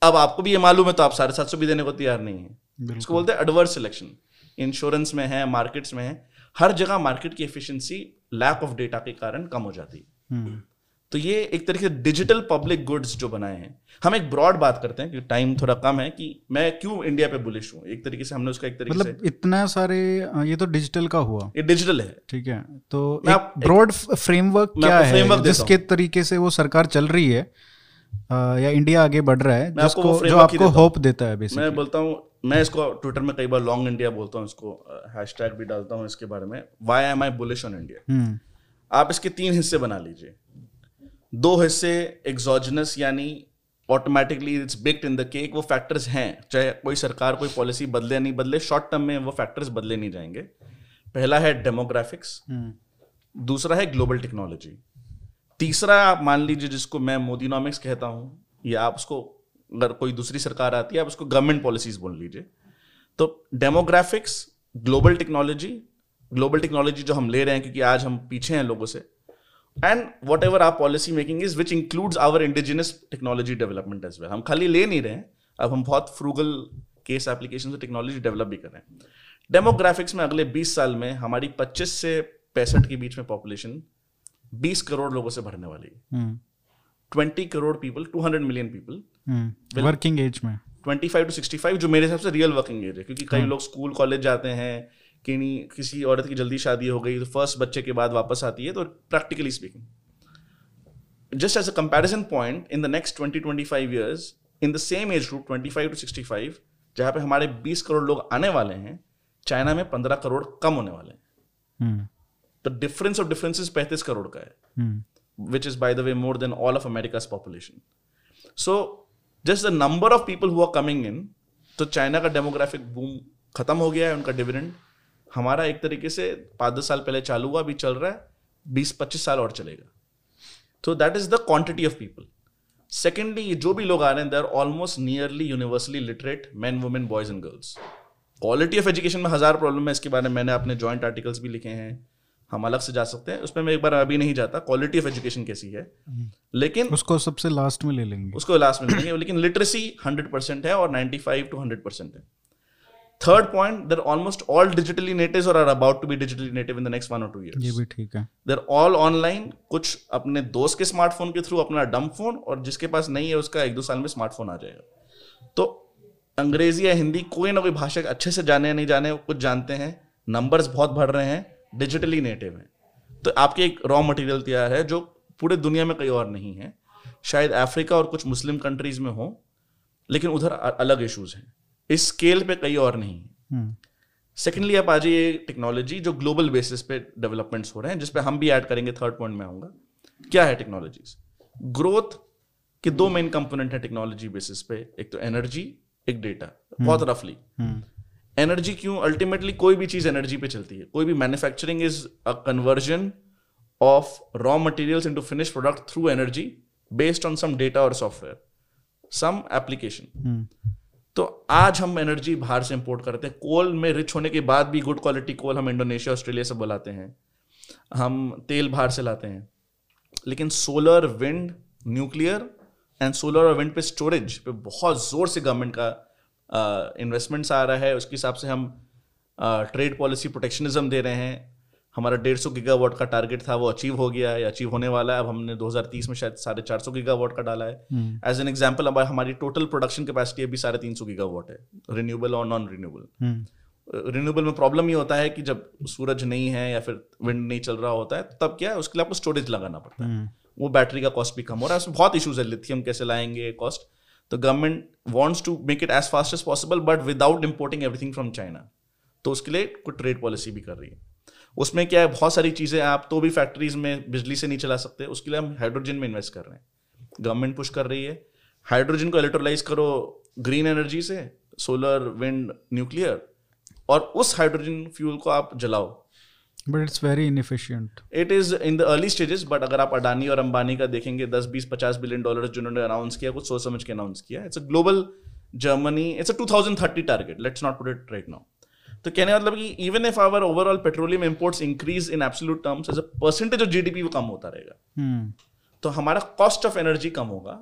अब आपको भी ये मालूम है तो आप $750 भी देने को तैयार नहीं है। इसको बोलते हैं एडवर्स सिलेक्शन। इंश्योरेंस में है, मार्केट्स में है, हर जगह मार्केट की एफिशिएंसी लैक ऑफ डेटा के कारण कम हो जाती है। तो ये एक तरीके से डिजिटल पब्लिक गुड्स जो बनाए हैं। हम एक ब्रॉड बात करते हैं क्योंकि टाइम थोड़ा कम है कि मैं क्यों इंडिया पे बुलिश हूँ। एक तरीके से हमने उसका एक तरीके से मतलब इतना सारे, ये तो डिजिटल का हुआ, ये डिजिटल है, ठीक है। तो एक ब्रॉड फ्रेमवर्क क्या है जिसके तरीके से वो सरकार चल रही है या इंडिया आगे बढ़ रहा है, जो आपको होप देता है। मैं बोलता हूँ, मैं इसको ट्विटर में कई बार लॉन्ग इंडिया बोलता हूँ, इसको हैशटैग भी डालता हूँ इसके बारे में, why am I bullish on India. आप इसके 3 हिस्से बना लीजिए। 2 हिस्से एग्जोजनस यानी automatically it's baked in the cake, वो फैक्टर्स हैं, चाहे कोई सरकार कोई पॉलिसी बदले नहीं बदले, शॉर्ट टर्म में वो फैक्टर्स बदले नहीं जाएंगे। पहला है डेमोग्राफिक्स, दूसरा है ग्लोबल टेक्नोलॉजी, तीसरा आप मान लीजिए जिसको मैं मोदीनॉमिक्स कहता हूँ, या आप उसको अगर कोई दूसरी सरकार आती है आप उसको गवर्नमेंट पॉलिसीज बोल लीजिए। तो डेमोग्राफिक्स, ग्लोबल टेक्नोलॉजी, जो हम ले रहे हैं क्योंकि आज हम पीछे हैं लोगों से, and whatever our policy making is which includes our indigenous technology development as well. हम खाली ले नहीं रहे हैं, अब हम बहुत frugal case applications और technology develop भी कर रहे हैं। Demographics में अगले 20 साल में हमारी 25 से 65 के बीच में population 20 करोड़ लोगों से भरने वाली है। 20 crore people, 200 million people working age में 25 to 65, जो मेरे हिसाब से real working age है, क्योंकि कई लोग स्कूल कॉलेज जाते हैं, किसी औरत की जल्दी शादी हो गई तो फर्स्ट बच्चे के बाद वापस आती है। तो practically speaking, just as a comparison point, in the next 20-25 years in the same age group 25 to 65, जहां पे हमारे 20 करोड़ लोग आने वाले हैं, चाइना में 15 करोड़ कम होने वाले हैं। तो डिफरेंस ऑफ डिफरेंसेस 35 करोड़ का है, which is by the way more than all of America's population. So just the number of people who are coming in, तो चाइना का डेमोग्राफिक बूम खत्म हो गया है, उनका डिविडेंड हमारा एक तरीके से 5-10 साल पहले चालू हुआ, अभी चल रहा है, 20-25 साल और चलेगा। तो that is the quantity of people. Secondly, जो भी लोग आ रहे हैं, they are almost nearly universally literate, man women boys and girls. Quality of education में 1000 प्रॉब्लम है, इसके बारे में मैंने अपने जॉइंट आर्टिकल्स भी लिखे हैं, हम अलग से जा सकते हैं उसमें, मैं एक बार अभी नहीं जाता क्वालिटी ऑफ एजुकेशन कैसी है, लेकिन उसको सबसे लास्ट में ले लेंगे, लेकिन लिटरेसी 100% है और 95 to 100% है। Third point, they're almost all digitally natives or are about to be digitally native in the next 1 or 2 years. ये भी ठीक है। They're all online, कुछ अपने दोस्त के स्मार्टफोन के थ्रू, अपना डम फोन, और जिसके पास नहीं है उसका 1-2 साल में स्मार्टफोन आ जाएगा। तो अंग्रेजी या हिंदी कोई ना कोई भाषा अच्छे से जाने या नहीं जाने कुछ जानते हैं, नंबर्स बहुत बढ़ रहे हैं, डिजिटली नेटिव है। तो आपके एक रॉ मटेरियल तैयार है जो पूरे दुनिया में कहीं और नहीं है, शायद अफ्रीका और कुछ मुस्लिम कंट्रीज में हो, लेकिन उधर अलग इशूज हैं, इस स्केल पे कहीं और नहीं। सेकेंडली, आप आज ये टेक्नोलॉजी जो ग्लोबल बेसिस पे डेवलपमेंट्स हो रहे हैं, जिसपे हम भी ऐड करेंगे, थर्ड पॉइंट में आऊंगा, क्या है टेक्नोलॉजीज। ग्रोथ के 2 मेन कंपोनेंट है टेक्नोलॉजी बेसिस पे, एक तो एनर्जी, एक डेटा। बहुत रफली एनर्जी क्यों, अल्टीमेटली कोई भी चीज एनर्जी पे चलती है, कोई भी manufacturing is a conversion of raw materials into finished product through energy based on some data और सॉफ्टवेयर, सम एप्लीकेशन। तो आज हम एनर्जी बाहर से इंपोर्ट करते हैं, कोल में रिच होने के बाद भी गुड क्वालिटी कोल हम इंडोनेशिया, ऑस्ट्रेलिया से बुलाते हैं, हम तेल बाहर से लाते हैं, लेकिन solar, wind, nuclear and solar और विंड पे स्टोरेज पे बहुत जोर से गवर्नमेंट का इन्वेस्टमेंट्स आ रहा है। उसके हिसाब से हम ट्रेड पॉलिसी प्रोटेक्शनिज्म दे रहे हैं। हमारा 150 गीगावाट का टारगेट था, वो अचीव हो गया है, अचीव होने वाला है। अब हमने 2030 में शायद 450 गीगावाट का डाला है। एज एन एग्जाम्पल, अब हमारी टोटल प्रोडक्शन कैपेसिटी अभी 350 गीगावाट है, रिन्यूएबल और नॉन रिन्यूएबल। रिन्यूएबल में प्रॉब्लम ये होता है कि जब सूरज नहीं है या फिर विंड नहीं चल रहा होता है, तब क्या है, उसके लिए आपको स्टोरेज लगाना पड़ता है, वो बैटरी का कॉस्ट भी कम हो रहा है, उसमें बहुत इशूज है, लिथियम कैसे लाएंगे, कॉस्ट। तो government wants to make it as fast as possible but without importing everything from China. तो उसके लिए कुछ ट्रेड पॉलिसी भी कर रही है। उसमें क्या है, बहुत सारी चीजें आप तो भी फैक्ट्रीज में बिजली से नहीं चला सकते, उसके लिए हम हाइड्रोजन में इन्वेस्ट कर रहे हैं। गवर्नमेंट पुश कर रही है। हाइड्रोजन को इलेक्ट्रोलाइज करो ग्रीन एनर्जी से, सोलर, विंड, न्यूक्लियर, और उस हाइड्रोजन फ्यूल को आप जलाओ। But it's very inefficient, it is in the early stages. But अगर आप अडानी और अंबानी का देखेंगे 10, 20, 50 बिलियन डॉलर जिन्होंने अनाउंस किया, कुछ सोच समझ के अनाउंस किया। It's a global Germany, it's a 2030 target, let's not put it right now. तो कहने का मतलब कि even if our overall petroleum imports increase in absolute terms, as a percentage of GDP वो कम होता रहेगा। तो हमारा कॉस्ट ऑफ एनर्जी कम होगा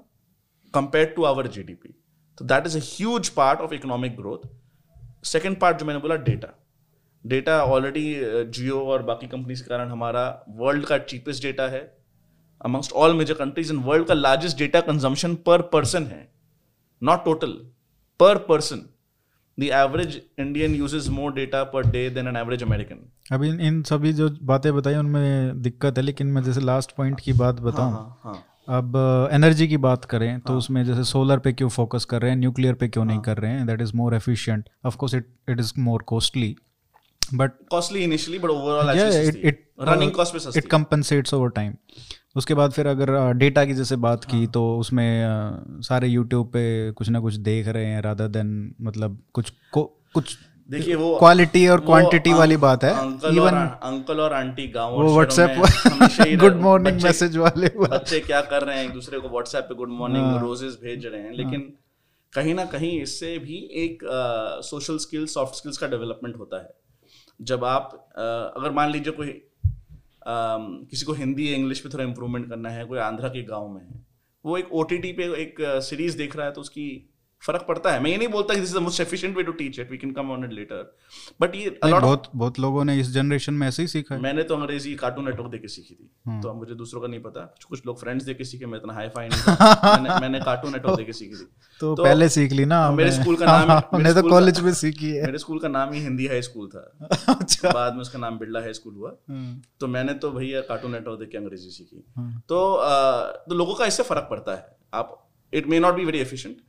कंपेयर टू आवर जीडीपी। तो that is a huge part of economic growth. Second part जो मैंने बोला, डेटा ऑलरेडी जियो और बाकी कंपनीज के कारण हमारा वर्ल्ड का चीपेस्ट डेटा है amongst all major countries, and world का largest data consumption per person है, not total, per person. The average Indian uses more data per day than an average American. अभी इन सभी जो बातें बताई उनमें दिक्कत है, लेकिन मैं जैसे लास्ट पॉइंट की बात बताऊँ, अब एनर्जी की बात करें तो उसमें जैसे सोलर पे क्यों फोकस कर रहे हैं, न्यूक्लियर पे क्यों नहीं कर रहे हैं? That is more efficient, of course it is more costly, but costly initially, but overall it running cost पे सस्ती, इट कंपनसेट्स ओवर टाइम। उसके बाद फिर अगर डेटा की जैसे बात की तो उसमें सारे यूट्यूब पे कुछ ना कुछ देख रहे हैं रादर देन, मतलब कुछ देखिए वो क्वालिटी और क्वांटिटी वाली बात है। इवन अंकल और आंटी गाँव वो व्हाट्सएप गुड मॉर्निंग मैसेज वाले बच्चे क्या कर रहे हैं, एक दूसरे को व्हाट्सएप पे गुड मॉर्निंग रोजेस भेज रहे हैं। लेकिन कहीं ना कहीं इससे भी एक सोशल स्किल्स, सॉफ्ट स्किल्स का डेवलपमेंट होता है। जब आप अगर मान लीजिए कोई किसी को हिंदी या इंग्लिश पे थोड़ा इम्प्रूवमेंट करना है, कोई आंध्रा के गाँव में है, वो एक OTT पे एक सीरीज देख रहा है, तो उसकी फर्क पड़ता है। मैं ये नहीं बोलता कि this is the most efficient way to teach it, we can come on it later, but ये बहुत बहुत लोगों ने इस जनरेशन में ऐसे ही सीखा है। मैंने तो अंग्रेजी कार्टून नेटवर्क देख के सीखी थी, तो मुझे दूसरों का नहीं पता। कुछ लोग फ्रेंड्स देख के सीखे, मैं इतना हाई फाई नहीं था। मैंने कार्टून नेटवर्क देख के सीखी थी, तो पहले सीख ली ना। मेरे स्कूल का नाम, मैंने तो कॉलेज में सीखी है, मेरे स्कूल का नाम ही हिंदी हाई स्कूल था, बाद में उसका नाम बिरला हाई स्कूल हुआ। तो मैंने तो भैया कार्टून नेटवर्क देख के अंग्रेजी सीखी। तो लोगों का इससे फर्क पड़ता है। आप it may not be very efficient.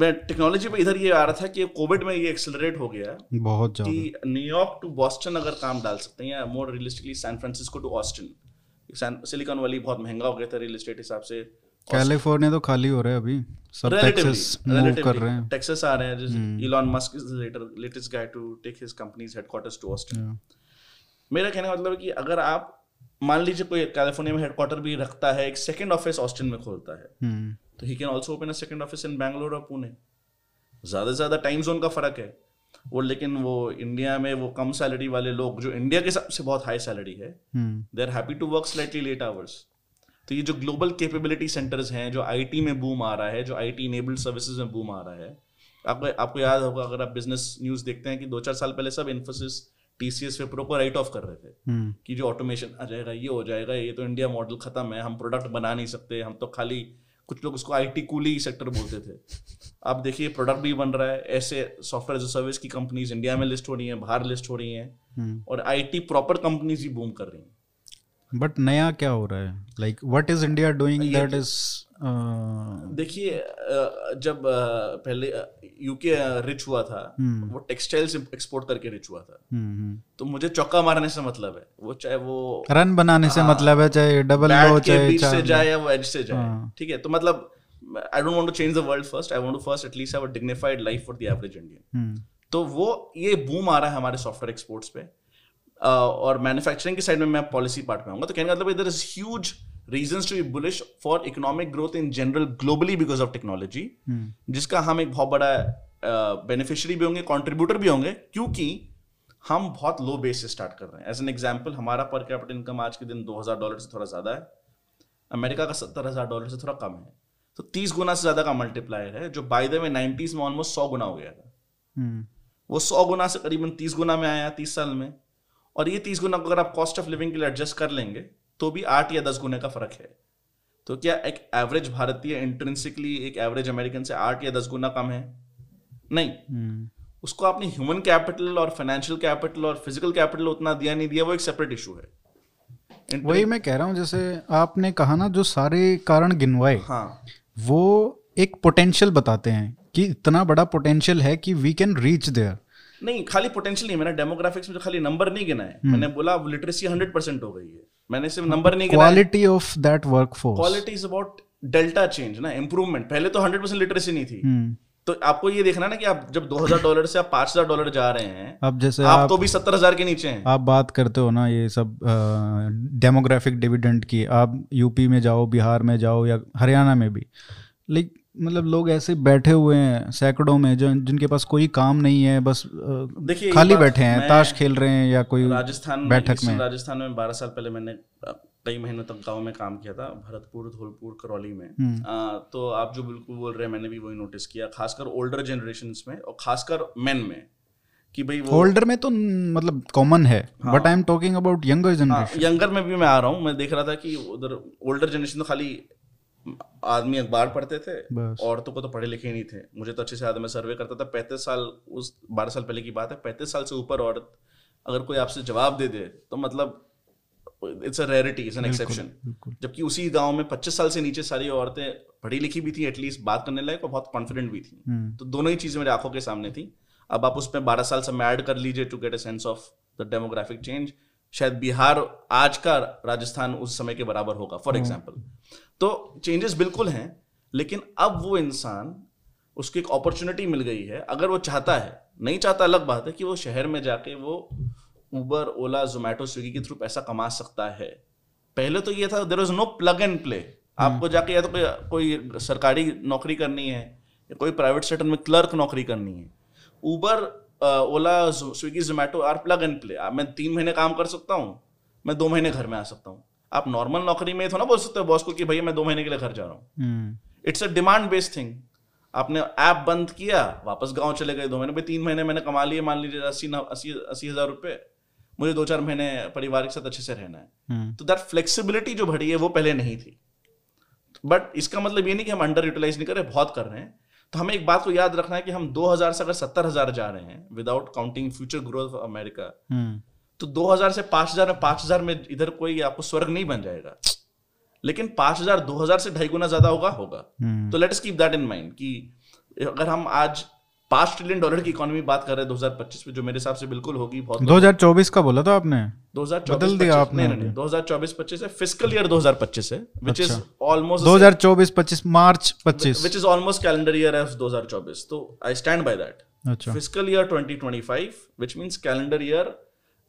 मैं टेक्नोलॉजी पे इधर ये आ रहा था कि कोविड में ये एक्सेलरेट हो गया बहुत ज़्यादा, कि न्यूयॉर्क टू बॉस्टन अगर काम डाल सकते हैं, या more realistically San Francisco to Austin. Silicon Valley बहुत महंगा हो गया था रियल एस्टेट हिसाब से। कैलिफोर्निया तो खाली हो रहा है अभी, सब टेक्सास मूव कर रहे हैं, टेक्सास आ रहे हैं। जैसे Elon Musk is the latest guy to take his companies headquarters to Austin. मेरा कहने का मतलब है कि अगर आप मान लीजिए कोई कैलिफोर्निया में हेडक्वार्टर भी रखता है, एक सेकंड ऑफिस ऑस्टिन में खोलता है, तो he can also open a second office in Bangalore और पुणे। ज़्यादा से ज़्यादा टाइम जोन का फ़र्क है वो, लेकिन वो इंडिया में वो कम सैलरी वाले लोग जो इंडिया के हिसाब से बहुत हाई सैलरी है, they are happy to work slightly late hours. तो ये जो ग्लोबल कैपेबिलिटी सेंटर्स हैं, जो IT में बूम आ रहा है, जो IT इनेबल्ड सर्विसेज में बूम आ रहा है, आपको याद होगा अगर आप बिजनेस न्यूज़ देखते हैं कि 2-4 साल पहले सब इन्फोसिस, TCS पे प्रो को राइट ऑफ कर रहे थे कि जो ऑटोमेशन आ जाएगा, ये हो जाएगा, ये तो इंडिया मॉडल खत्म है, हम प्रोडक्ट बना नहीं सकते, हम तो खाली, कुछ लोग उसको IT कूली सेक्टर बोलते थे। अब देखिए प्रोडक्ट भी बन रहा है, ऐसे सॉफ्टवेयर एज अ सर्विस की कंपनीज इंडिया में लिस्ट हो रही हैं, बाहर लिस्ट हो रही हैं, और IT प्रॉपर कंपनीज ही बूम कर रही हैं। बट नया क्या हो रहा है, like what is India doing that is. देखिए जब पहले UK रिच हुआ था, वो टेक्सटाइल्स एक्सपोर्ट करके रिच हुआ था। तो मुझे चौका मारने से मतलब है, वो चाहे वो रन बनाने से मतलब है, चाहे डबल लो से जाए या वो एज से जाए, ठीक है। तो मतलब I don't want to change the world first, I want to first at least have a dignified life for the average Indian. तो वो ये बूम आ रहा है हमारे सॉफ्टवेयर एक्सपोर्ट्स पे, और मैन्युफैक्चरिंग की साइड में मैं पॉलिसी पार्ट में आऊंगा। तो कहने का मतलब there is huge reasons to be bullish for economic growth in general globally because of technology, जिसका हम एक बहुत बड़ा बेनिफिशियरी भी होंगे, कॉन्ट्रीब्यूटर भी होंगे, क्योंकि हम बहुत लो बेस से स्टार्ट कर रहे हैं। एज एन एग्जाम्पल, हमारा पर कैपिटल इनकम आज के दिन $2000 से थोड़ा ज़्यादा है, अमेरिका का $70,000 से थोड़ा कम है। तो 30 गुना से ज़्यादा का मल्टीप्लायर है, जो बाय द वे 90s में ऑलमोस्ट 100 गुना हो गया था। वो 100 गुना से करीबन 30 गुना में आया 30 साल में, और ये 30 गुना को अगर आप कॉस्ट ऑफ लिविंग के लिए एडजस्ट कर लेंगे तो भी 8 या 10 गुने का फर्क है। तो क्या एक एवरेज भारतीय इंट्रिंसिकली एक एवरेज अमेरिकन से 8 या 10 गुना कम है? नहीं। उसको आपने ह्यूमन कैपिटल और फाइनेंशियल कैपिटल और फिजिकल कैपिटल उतना दिया नहीं दिया, वो एक सेपरेट इशू है। वही मैं कह रहा हूँ, जैसे आपने कहा ना जो सारे कारण गिनवाए, वो एक पोटेंशियल बताते हैं कि इतना बड़ा पोटेंशियल है कि वी कैन रीच देयर। नहीं, खाली पोटेंशियल नहीं, मैंने डेमोग्राफिक्स में खाली नंबर नहीं गिना है, मैंने बोला लिटरेसी 100% हो गई है, मैंने सिर्फ नंबर नहीं गिना। Quality of that workforce, quality is about delta change ना, इंप्रूवमेंट। पहले तो 100% लिटरेसी नहीं थी, तो आपको ये देखना ना कि आप जब $2000 से आप $5000 जा रहे हैं, अब जैसे आप तो भी 70,000 के नीचे हैं। आप बात करते हो ना ये सब डेमोग्राफिक डिविडेंड की, आप यूपी में जाओ, बिहार में जाओ या हरियाणा में भी, लाइक मतलब लोग ऐसे बैठे हुए हैं सैकड़ों में जो जिनके पास कोई काम नहीं है, बस देखिए खाली बैठे हैं, ताश खेल रहे हैं या कोई राजस्थान बैठक में। राजस्थान में 12 साल पहले मैंने कई महीनों तक गाँव में काम किया था, भरतपुर, धौलपुर, करौली में। तो आप जो बिल्कुल बोल रहे हैं मैंने भी वही नोटिस किया, खासकर ओल्डर जनरेशन में और खासकर मेन में, कि भाई वो ओल्डर में तो मतलब कॉमन है, but I am talking about younger generation. Younger में भी मैं आ रहा हूँ, मैं देख रहा था कि उधर ओल्डर जनरेशन तो खाली आदमी अखबार पढ़ते थे, औरतों को तो पढ़े लिखे ही नहीं थे। मुझे तो अच्छे से याद है, मैं सर्वे करता था 35 साल, उस 12 साल पहले की बात है, 35 साल से ऊपर औरत अगर कोई आपसे जवाब दे दे तो मतलब it's a rarity, it's an exception. जबकि उसी गांव में 25 साल से नीचे सारी औरतें पढ़ी लिखी भी थी, एटलीस्ट बात करने लायक, और बहुत कॉन्फिडेंट भी थी। तो दोनों ही चीजें मेरे आंखों के सामने थी। अब आप उसमें 12 साल से ऐड कर लीजिए to get a sense of the demographic change. शायद बिहार आज का राजस्थान उस समय के बराबर होगा, फॉर एग्जाम्पल। तो चेंजेस बिल्कुल हैं, लेकिन अब वो इंसान, उसकी एक अपॉर्चुनिटी मिल गई है, अगर वो चाहता है, नहीं चाहता अलग बात है, कि वो शहर में जाके वो उबर, ओला, जोमेटो, स्विगी के थ्रू पैसा कमा सकता है। पहले तो ये था, there was no plug and play. आपको जाके या तो कोई सरकारी नौकरी करनी है या कोई प्राइवेट सेक्टर में क्लर्क नौकरी करनी है। Uber, Ola, Swiggy, Zomato are plug and play. मैं 3 महीने काम कर सकता हूँ, मैं 2 महीने घर में आ सकता हूँ। आप नॉर्मल नौकरी में तो ना बोल सकते हो बॉस को कि भैया मैं 2 महीने के लिए घर जा रहा हूँ। It's a demand based thing. आपने ऐप बंद किया, वापस गांव चले गए, 2 महीने में 3 महीने मैंने कमा लिए, मान लीजिए 80,000 रुपये, मुझे 2-4 महीने परिवार के साथ अच्छे से रहना है। तो दैट फ्लेक्सिबिलिटी जो बढ़ी है वो पहले नहीं थी। बट इसका मतलब ये नहीं कि हम अंडर यूटिलाइज नहीं कर रहे, बहुत कर रहे हैं। तो हमें एक बात को याद रखना है कि हम 2000 से अगर 70,000 जा रहे हैं, without counting future growth of America, तो 2000 से 5000 में, 5000 में इधर कोई आपको स्वर्ग नहीं बन जाएगा, लेकिन 5000 2000 से 2.5 गुना ज्यादा होगा। तो let us keep that in mind कि अगर हम आज $5 ट्रिलियन की इकोनॉमी बात कर रहे हैं 2025 में, जो मेरे हिसाब से बिल्कुल होगी। 2024 का बोला था आपने, 2024-25 है, फिस्कल ईयर 2025 है, which is almost 2024-25 March 25, which is almost calendar year of 2024। तो I stand by that. Fiscal year 2025 which means calendar year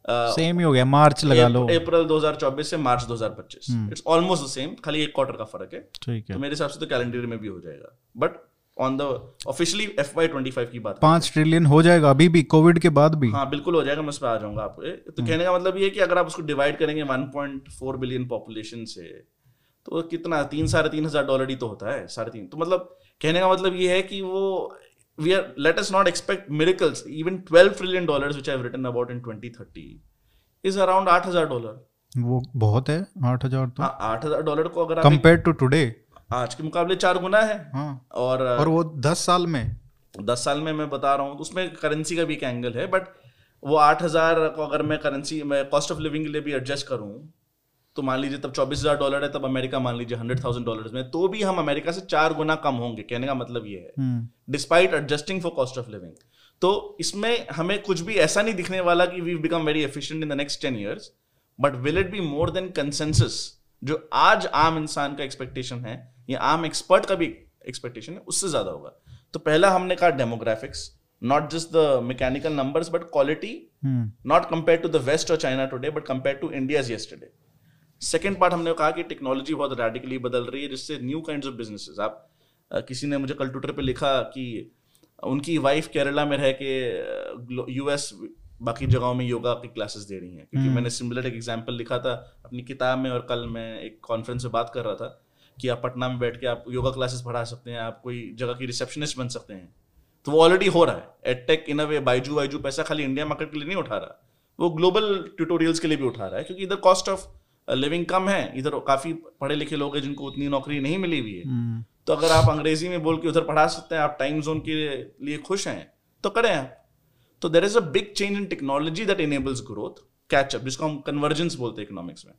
same ही हो गया, मार्च लगा लो, अप्रैल 2024 से March 2025, it's almost the same, खाली 1 क्वार्टर का फर्क है। ठीक है, तो मेरे हिसाब से तो कैलेंडर में भी हो जाएगा, but on the officially FY25 की बात 5 ट्रिलियन हो जाएगा, अभी भी कोविड के बाद भी। हाँ बिल्कुल हो जाएगा, मैं उस पर आ जाऊंगा। आपके तो कहने का मतलब ये है कि अगर आप उसको डिवाइड करेंगे 1.4 बिलियन पॉपुलेशन से, तो कितना, 3-3.5 हजार डॉलर ही तो होता है, 3.5। तो मतलब कहने का मतलब ये है कि वो we are, let us not expect miracles. Even $12 trillion which I have written about in 2030 is around $8,000. वो बहुत है, 8,000 तो। हाँ, $8,000 को अगर compared to today, आज के मुकाबले 4 गुना है। हाँ, और वो 10 साल में मैं बता रहा हूँ, उसमें करेंसी का भी एक एंगल है, बट वो 8,000 को अगर मैं करेंसी में कॉस्ट ऑफ लिविंग के लिए भी एडजस्ट करूँ, तो मान लीजिए तब $24,000 है, तब अमेरिका मान लीजिए $100,000 में, तो भी हम अमेरिका से 4 गुना कम होंगे। कहने का मतलब ये है, despite adjusting for cost of living. तो इसमें हमें कुछ भी ऐसा नहीं दिखने वाला कि we become very efficient in the next 10 years, but will it be more than consensus, जो आज आम इंसान का एक्सपेक्टेशन है या आम एक्सपर्ट का भी एक्सपेक्टेशन है, उससे ज्यादा होगा। तो पहला हमने कहा demographics, not just the mechanical numbers but quality, not compared to the West or China today but compared to India's yesterday. Second part हमने कहा कि टेक्नोलॉजी बहुत रेडिकली बदल रही है, जिससे न्यू काइंड्स ऑफ बिजनेसेस। आप किसी ने मुझे कल ट्विटर पे लिखा कि उनकी वाइफ केरला में रह के US बाकी जगहों में योगा की क्लासेस दे रही हैं, क्योंकि मैंने सिमिलर एक एग्जाम्पल लिखा था अपनी किताब में, और कल मैं एक कॉन्फ्रेंस में बात कर रहा था कि आप पटना में बैठ के आप योगा क्लासेस पढ़ा सकते हैं, आप कोई जगह की रिसेप्शनिस्ट बन सकते हैं। तो वो ऑलरेडी हो रहा है। एडटेक इन अ वे, बायजू पैसा खाली इंडिया मार्केट के लिए नहीं उठा रहा, वो ग्लोबल ट्यूटोरियल्स के लिए भी उठा रहा है, क्योंकि इधर कॉस्ट ऑफ लिविंग कम है, इधर काफी पढ़े लिखे लोग हैं जिनको उतनी नौकरी नहीं मिली हुई है। तो अगर आप अंग्रेजी में बोल के उधर पढ़ा सकते हैं, आप टाइम जोन के लिए खुश हैं, तो करें आप। तो there is a big change in technology that enables growth, catch up, जिसको हम कन्वर्जेंस बोलते हैं इकोनॉमिक्स में।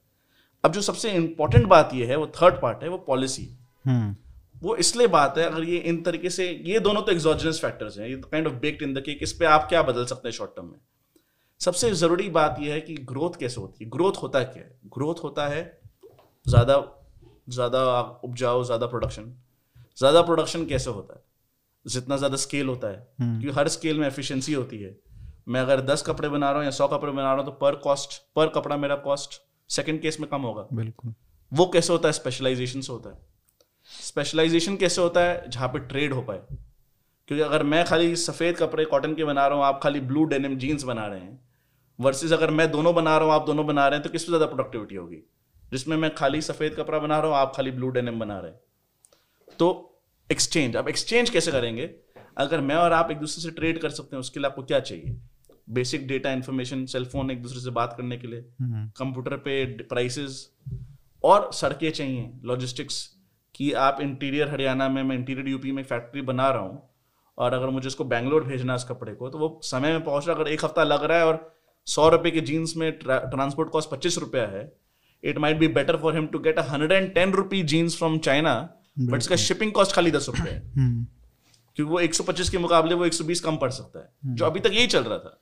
अब जो सबसे इंपॉर्टेंट बात यह है, वो थर्ड पार्ट है, वो पॉलिसी। वो इसलिए बात है, अगर ये इन तरीके से, ये दोनों तो एक्सोजेनस फैक्टर्स हैं, ये kind of baked in the cake, इस पे आप क्या बदल सकते हैं शॉर्ट टर्म में। सबसे जरूरी बात ये है कि ग्रोथ कैसे होती है, ग्रोथ होता क्या है। ग्रोथ होता है ज्यादा ज़्यादा उपजाऊ, ज़्यादा प्रोडक्शन। ज़्यादा प्रोडक्शन कैसे होता है? जितना ज़्यादा स्केल होता है, क्योंकि हर स्केल में एफिशिएंसी होती है। मैं अगर 10 कपड़े बना रहा हूँ या 100 कपड़े बना रहा हूँ तो पर कपड़ा मेरा कॉस्ट सेकंड केस में कम होगा। बिल्कुल। वो कैसे होता है? स्पेशलाइजेशन से होता है। स्पेशलाइजेशन कैसे होता है? जहाँ पे ट्रेड हो पाए, क्योंकि अगर मैं खाली सफ़ेद कपड़े कॉटन के बना रहा हूँ, आप खाली ब्लू डेनिम जीन्स बना रहे हैं, वर्सेस अगर मैं दोनों बना रहा हूँ, आप दोनों बना रहे हैं, तो किस पे ज़्यादा प्रोडक्टिविटी होगी? जिसमें मैं खाली सफ़ेद कपड़ा बना रहा हूँ, आप खाली ब्लू डेनिम बना रहे हैं। तो एक्सचेंज, आप एक्सचेंज कैसे करेंगे? अगर मैं और आप एक दूसरे से ट्रेड कर सकते हैं, उसके लिए आपको क्या चाहिए? बेसिक डेटा, इन्फॉर्मेशन, सेलफोन, एक दूसरे से बात करने के लिए, कंप्यूटर पे प्राइसेस, और सड़कें चाहिए, लॉजिस्टिक्स, कि आप इंटीरियर हरियाणा में, मैं इंटीरियर यूपी में फैक्ट्री बना रहा हूँ और अगर मुझे इसको बैंगलोर भेजना है इस कपड़े को, तो वो समय में पहुँच रहा। अगर एक हफ्ता लग रहा है और 100 रुपये के जीन्स में ट्रांसपोर्ट कॉस्ट 25 रुपया है, it might be better for him to get 110 rupee jeans from China, but इसका शिपिंग कॉस्ट खाली 10 रुपये है, क्योंकि वो 125 के मुकाबले वो 120 कम पड़ सकता है, जो अभी तक यही चल रहा था।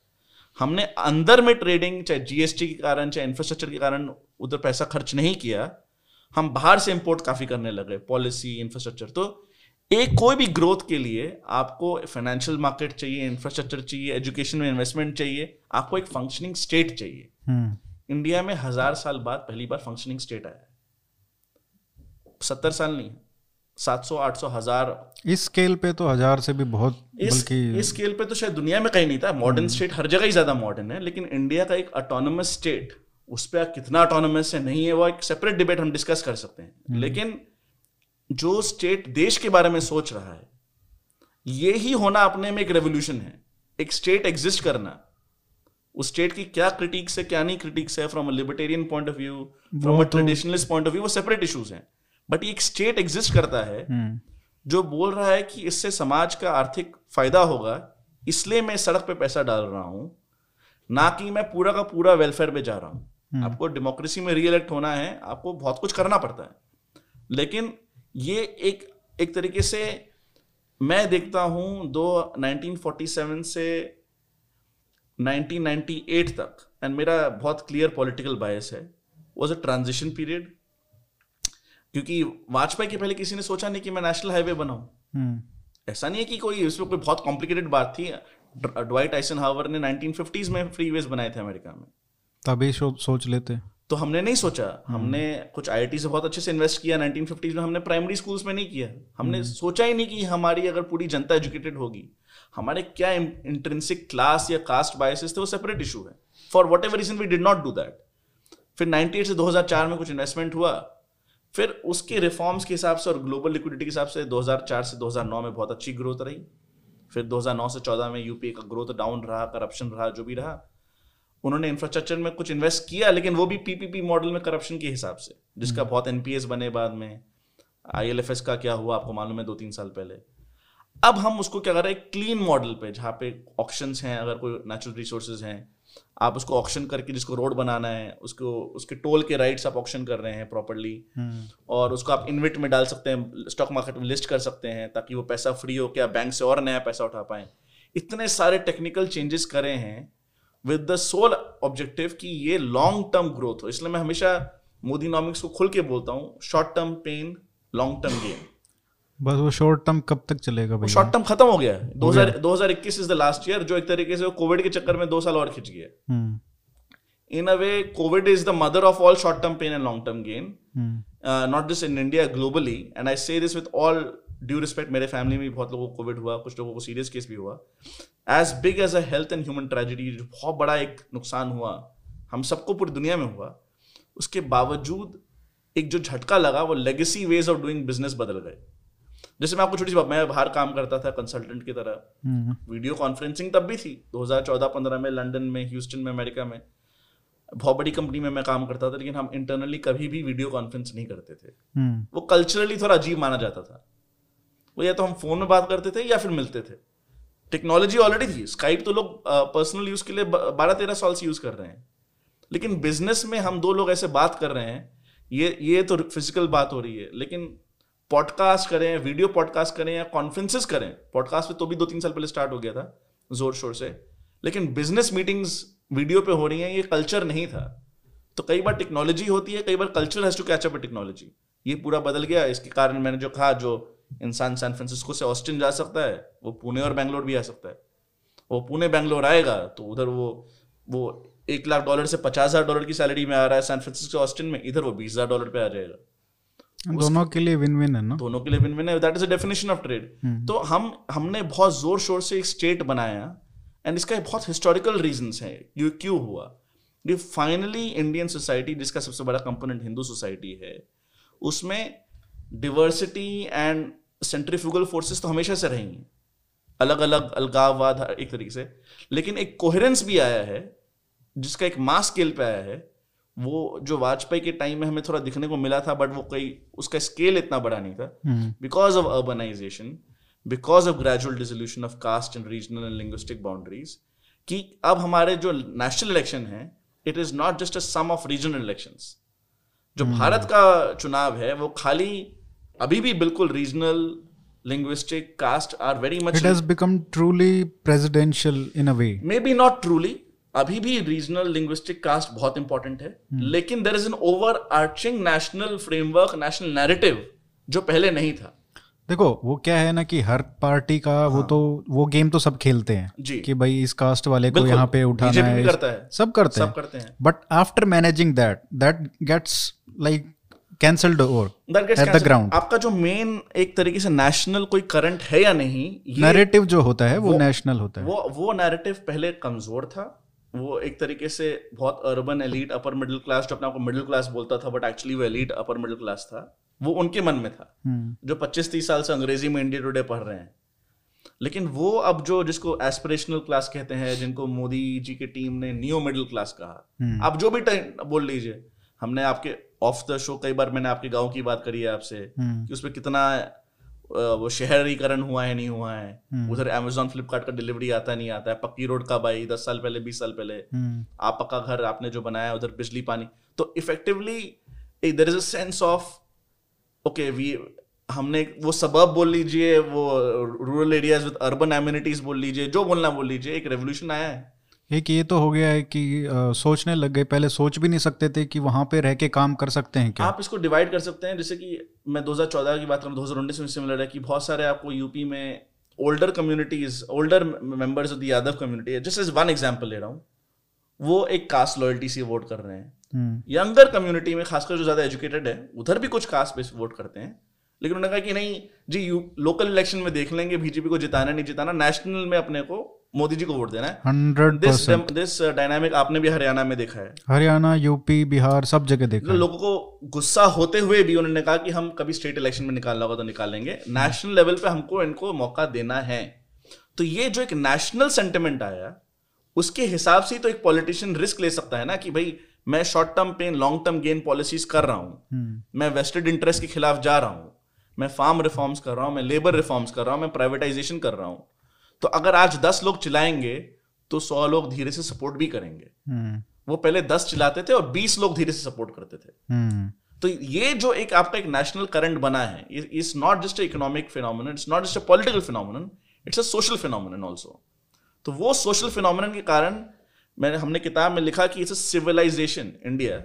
हमने अंदर में ट्रेडिंग, चाहे जीएसटी के कारण, चाहे इंफ्रास्ट्रक्चर के कारण, उधर पैसा खर्च नहीं किया। हम बाहर से इंपोर्ट काफी करने लगे, पॉलिसी, इंफ्रास्ट्रक्चर। तो एक कोई भी ग्रोथ के लिए आपको फाइनेंशियल मार्केट चाहिए, इंफ्रास्ट्रक्चर चाहिए, एजुकेशन में इन्वेस्टमेंट चाहिए, आपको एक फंक्शनिंग स्टेट चाहिए। इंडिया में 1000 साल बाद पहली बार फंक्शनिंग स्टेट आया है, 70 साल नहीं, 700, 800, 1000 इस स्केल पे तो 1000 से भी बहुत, इस स्केल पे तो शायद दुनिया में कहीं नहीं था। मॉडर्न स्टेट हर जगह ही ज्यादा मॉडर्न है, लेकिन इंडिया का एक ऑटोनोमस स्टेट, उस पर कितना ऑटोनोमस है नहीं है, वो एक सेपरेट डिबेट हम डिस्कस कर सकते हैं। लेकिन जो स्टेट देश के बारे में सोच रहा है, ये ही होना अपने में एक रेवोल्यूशन है। एक स्टेट एग्जिस्ट करना, उस स्टेट की क्या क्रिटिक्स है, क्या नहीं क्रिटिक्स है, from a libertarian point of view, from a traditionalist point of view, वो सेपरेट इशूज हैं। बट एक स्टेट एग्जिस्ट करता है जो बोल रहा है कि इससे समाज का आर्थिक फायदा होगा, इसलिए मैं सड़क पे पैसा डाल रहा हूं, ना कि मैं पूरा का पूरा वेलफेयर पे जा रहा हूं। आपको डेमोक्रेसी में रीइलेक्ट होना है, आपको बहुत कुछ करना पड़ता है। लेकिन ये एक तरीके से मैं देखता हूं 1947 से 1998 तक, एंड मेरा बहुत क्लियर पॉलिटिकल बायस है, वॉज अ ट्रांजिशन पीरियड। क्योंकि वाजपेयी के पहले किसी ने सोचा नहीं कि मैं नेशनल हाईवे बनाऊं। ऐसा नहीं है कि कोई इसमें कोई बहुत कॉम्प्लिकेटेड बात थी। ड्वाइट आइजनहावर ने 1950s में फ्रीवेज बनाए थे अमेरिका में, तभी सोच लेते। तो हमने नहीं सोचा। हमने कुछ आईआईटी से बहुत अच्छे से इन्वेस्ट किया 1950s में। हमने प्राइमरी स्कूल्स में नहीं किया, हमने सोचा ही नहीं कि हमारी अगर पूरी जनता एजुकेटेड होगी, हमारे क्या इंट्रिंसिक क्लास या कास्ट बायसेस थे, वो सेपरेट इशू है। For whatever reason we did not do that. फिर 98 से 2004 में कुछ इन्वेस्टमेंट हुआ, फिर उसके रिफॉर्म्स के हिसाब से और ग्लोबल लिक्विडिटी के हिसाब से 2004 से 2009 में बहुत अच्छी ग्रोथ रही। फिर 2009 से 14 में यूपी का ग्रोथ डाउन रहा, करप्शन रहा, जो भी रहा। उन्होंने इंफ्रास्ट्रक्चर में कुछ इन्वेस्ट किया, लेकिन वो भी पीपीपी मॉडल में, करप्शन के हिसाब से, जिसका बहुत एनपीएस बने। बाद में आईएलएफएस का क्या हुआ आपको मालूम है, 2-3 साल पहले। अब हम उसको क्या कर रहे हैं, क्लीन मॉडल पे, जहाँ पे ऑक्शंस हैं, अगर कोई नेचुरल रिसोर्सेज हैं आप उसको ऑक्शन करके, जिसको रोड बनाना है उसको, उसके टोल के राइट्स आप ऑक्शन कर रहे हैं प्रॉपर्ली, और उसको आप इन्वेट में डाल सकते हैं, स्टॉक मार्केट में लिस्ट कर सकते हैं, ताकि वो पैसा फ्री हो के आप बैंक से और नया पैसा उठा पाए। इतने सारे टेक्निकल चेंजेस करे हैं विद द सोल ऑब्जेक्टिव कि ये लॉन्ग टर्म ग्रोथ हो। इसलिए मैं हमेशा मोदी इकोनॉमिक्स को खुल के बोलता हूँ, short term pain, long term gain. बस वो शॉर्ट टर्म कब तक चलेगा भाई? शॉर्ट टर्म खत्म हो गया है। 2021 इज द लास्ट ईयर, जो एक तरीके से कोविड के चक्कर में 2 साल और खिंच गया। In a way Covid is the mother of all short term pain and long term gain, not just in India, globally. And I say this with all due respect, मेरे फैमिली में भी बहुत लोगों को कोविड हुआ, कुछ लोगों को सीरियस केस भी हुआ। As big as a health and human tragedy, जो बहुत बड़ा एक नुकसान हुआ हम सबको, पूरी दुनिया में हुआ, उसके बावजूद एक जो झटका लगा वो legacy ways of doing business बदल गए। जैसे मैं आपको छोटी सी बात, मैं बाहर काम करता था कंसल्टेंट की तरह, वीडियो कॉन्फ्रेंसिंग तब भी थी 2014-15 में, लंदन में, ह्यूस्टन में, अमेरिका में, बहुत बड़ी कंपनी में मैं काम करता था। लेकिन हम इंटरनली कभी भी वीडियो कॉन्फ्रेंस नहीं करते थे, वो कल्चरली थोड़ा अजीब माना जाता था। वो या तो हम फोन में बात करते थे या फिर मिलते थे। टेक्नोलॉजी ऑलरेडी थी, स्काइप तो लोग पर्सनल यूज के लिए 12-13 साल से यूज कर रहे हैं, लेकिन बिजनेस में हम 2 लोग ऐसे बात कर रहे हैं, ये तो फिजिकल बात हो रही है। लेकिन पॉडकास्ट करें, वीडियो पॉडकास्ट करें या कॉन्फ्रेंसेस करें, पॉडकास्ट पे तो भी 2-3 साल पहले स्टार्ट हो गया था जोर शोर से, लेकिन बिजनेस मीटिंग्स वीडियो पे हो रही हैं, ये कल्चर नहीं था। तो कई बार टेक्नोलॉजी होती है, कई बार culture has to catch up with technology. ये पूरा बदल गया। इसके कारण मैंने जो कहा, जो इंसान सैन फ्रांसिस्को से ऑस्टिन जा सकता है वो पुणे और बेंगलोर भी आ सकता है। वो पुणे बेंगलोर आएगा तो उधर वो $1,00,000 से $50,000 की सैलरी में आ रहा है सैन फ्रांसिस्को ऑस्टिन में, इधर वो $20,000 पे आ जाएगा। दोनों के लिए विन विन है ना, दोनों के लिए विन विन है। That is a definition of trade. तो हमने बहुत जोर शोर से एक स्टेट बनाया एंड इसका बहुत हिस्टोरिकल रीजंस हैं ये क्यों हुआ। ये फाइनली इंडियन सोसाइटी जिसका सबसे बड़ा कंपोनेंट हिंदू सोसाइटी है, उसमें डिवर्सिटी एंड सेंट्रीफ्यूगल फोर्सेस तो हमेशा से रही हैं, अलग अलग अलगाववाद एक तरीके से, लेकिन एक कोहेरेंस भी आया है जिसका एक मास स्केल पे आया है। वो जो वाजपेयी के टाइम में हमें थोड़ा दिखने को मिला था बट वो कई उसका स्केल इतना बड़ा नहीं था, because of urbanisation, because of gradual dissolution of caste and regional and linguistic boundaries, कि अब हमारे जो नेशनल इलेक्शन है it is not just a sum of regional elections. जो भारत का चुनाव है वो खाली अभी भी बिल्कुल regional, linguistic, caste are very much. It has become truly presidential in a way. Maybe not truly. अभी भी regional, linguistic, caste बहुत important है, लेकिन there is an overarching national framework, national narrative जो पहले नहीं था। देखो वो क्या है ना कि हर पार्टी का वो गेम तो सब खेलते हैं कि भाई इस कास्ट वाले को यहाँ पे उठाना है, सब करते हैं। But after managing that gets like cancelled at the ground. आपका जो मेन एक तरीके से नेशनल कोई करंट है या नहीं, नैरेटिव जो होता है वो नेशनल होता है। वो नैरेटिव पहले कमजोर था। वो एक तरीके से बहुत urban elite, upper middle class, जो अपने आपको मिडिल क्लास बोलता था बट एक्चुअली वो एलीट अपर मिडिल क्लास था, वो उनके मन में था। जो 25-30 साल से अंग्रेजी में इंडिया टुडे पढ़ रहे हैं। लेकिन वो अब जो जिसको एस्पिरेशनल क्लास कहते हैं, जिनको मोदी जी की टीम ने नियो मिडिल क्लास कहा, आप जो भी बोल लीजिए। हमने आपके ऑफ द शो कई बार मैंने आपके गांव की बात करी है आपसे कि उसमें कितना वो शहरीकरण हुआ है, नहीं हुआ है। उधर अमेजोन फ्लिपकार्ट का डिलीवरी आता नहीं आता है, पक्की रोड का भाई 10 साल पहले 20 साल पहले, आप पक्का घर आपने जो बनाया, उधर बिजली पानी। तो effectively there is a sense of okay we, हमने वो सबब बोल लीजिए, वो rural areas with urban amenities बोल लीजिए, जो बोलना बोल लीजिए, एक रेवोल्यूशन आया है। एक ये तो हो गया है कि सोचने लग गए, पहले सोच भी नहीं सकते थे कि वहां पे रह के काम कर सकते हैं क्या। आप इसको डिवाइड कर सकते हैं, जैसे कि मैं 2014 की बात करूँ, 2019 में सिमिलर है कि बहुत सारे आपको यूपी में older communities, older members of the Yadav community, just as one example ले रहा हूँ, वो एक कास्ट लॉयल्टी से वोट कर रहे हैं। यंगर कम्युनिटी में खासकर जो ज्यादा एजुकेटेड है उधर भी कुछ कास्ट बेस्ड वोट करते हैं, लेकिन उन्होंने कहा कि नहीं जी, लोकल इलेक्शन में देख लेंगे, बीजेपी को जिताना नहीं जिताना, नेशनल में अपने को मोदी जी को वोट देना है। 100% दिस डायनामिक आपने भी हरियाणा में देखा है, हरियाणा, यूपी, बिहार, सब जगह देखा है। लोगों को गुस्सा होते हुए भी उन्होंने कहा कि हम कभी स्टेट इलेक्शन में निकालना होगा तो निकालेंगे, नेशनल लेवल पे हमको इनको मौका देना है। तो ये जो एक नेशनल सेंटिमेंट आया, उसके हिसाब से तो एक पॉलिटिशियन रिस्क ले सकता है ना कि भाई मैं short term pain, long term gain policies कर रहा हूँ, मैं वेस्टेड इंटरेस्ट के खिलाफ जा रहा हूँ, मैं फार्म रिफॉर्म्स कर रहा हूँ, मैं लेबर रिफॉर्म्स कर रहा हूँ, मैं प्राइवेटाइजेशन कर रहा हूँ। तो अगर आज 10 लोग चिल्लाएंगे तो 100 लोग धीरे से सपोर्ट भी करेंगे। वो पहले 10 चिल्लाते थे और 20 लोग धीरे से सपोर्ट करते थे। तो ये जो एक आपका एक नेशनल करंट बना है, it's not just economic phenomenon, it's not just a political phenomenon, it's a social phenomenon also. तो वो सोशल फिनोमेनन के कारण हमने किताब में लिखा कि इट्स अ सिविलाइजेशन इंडिया,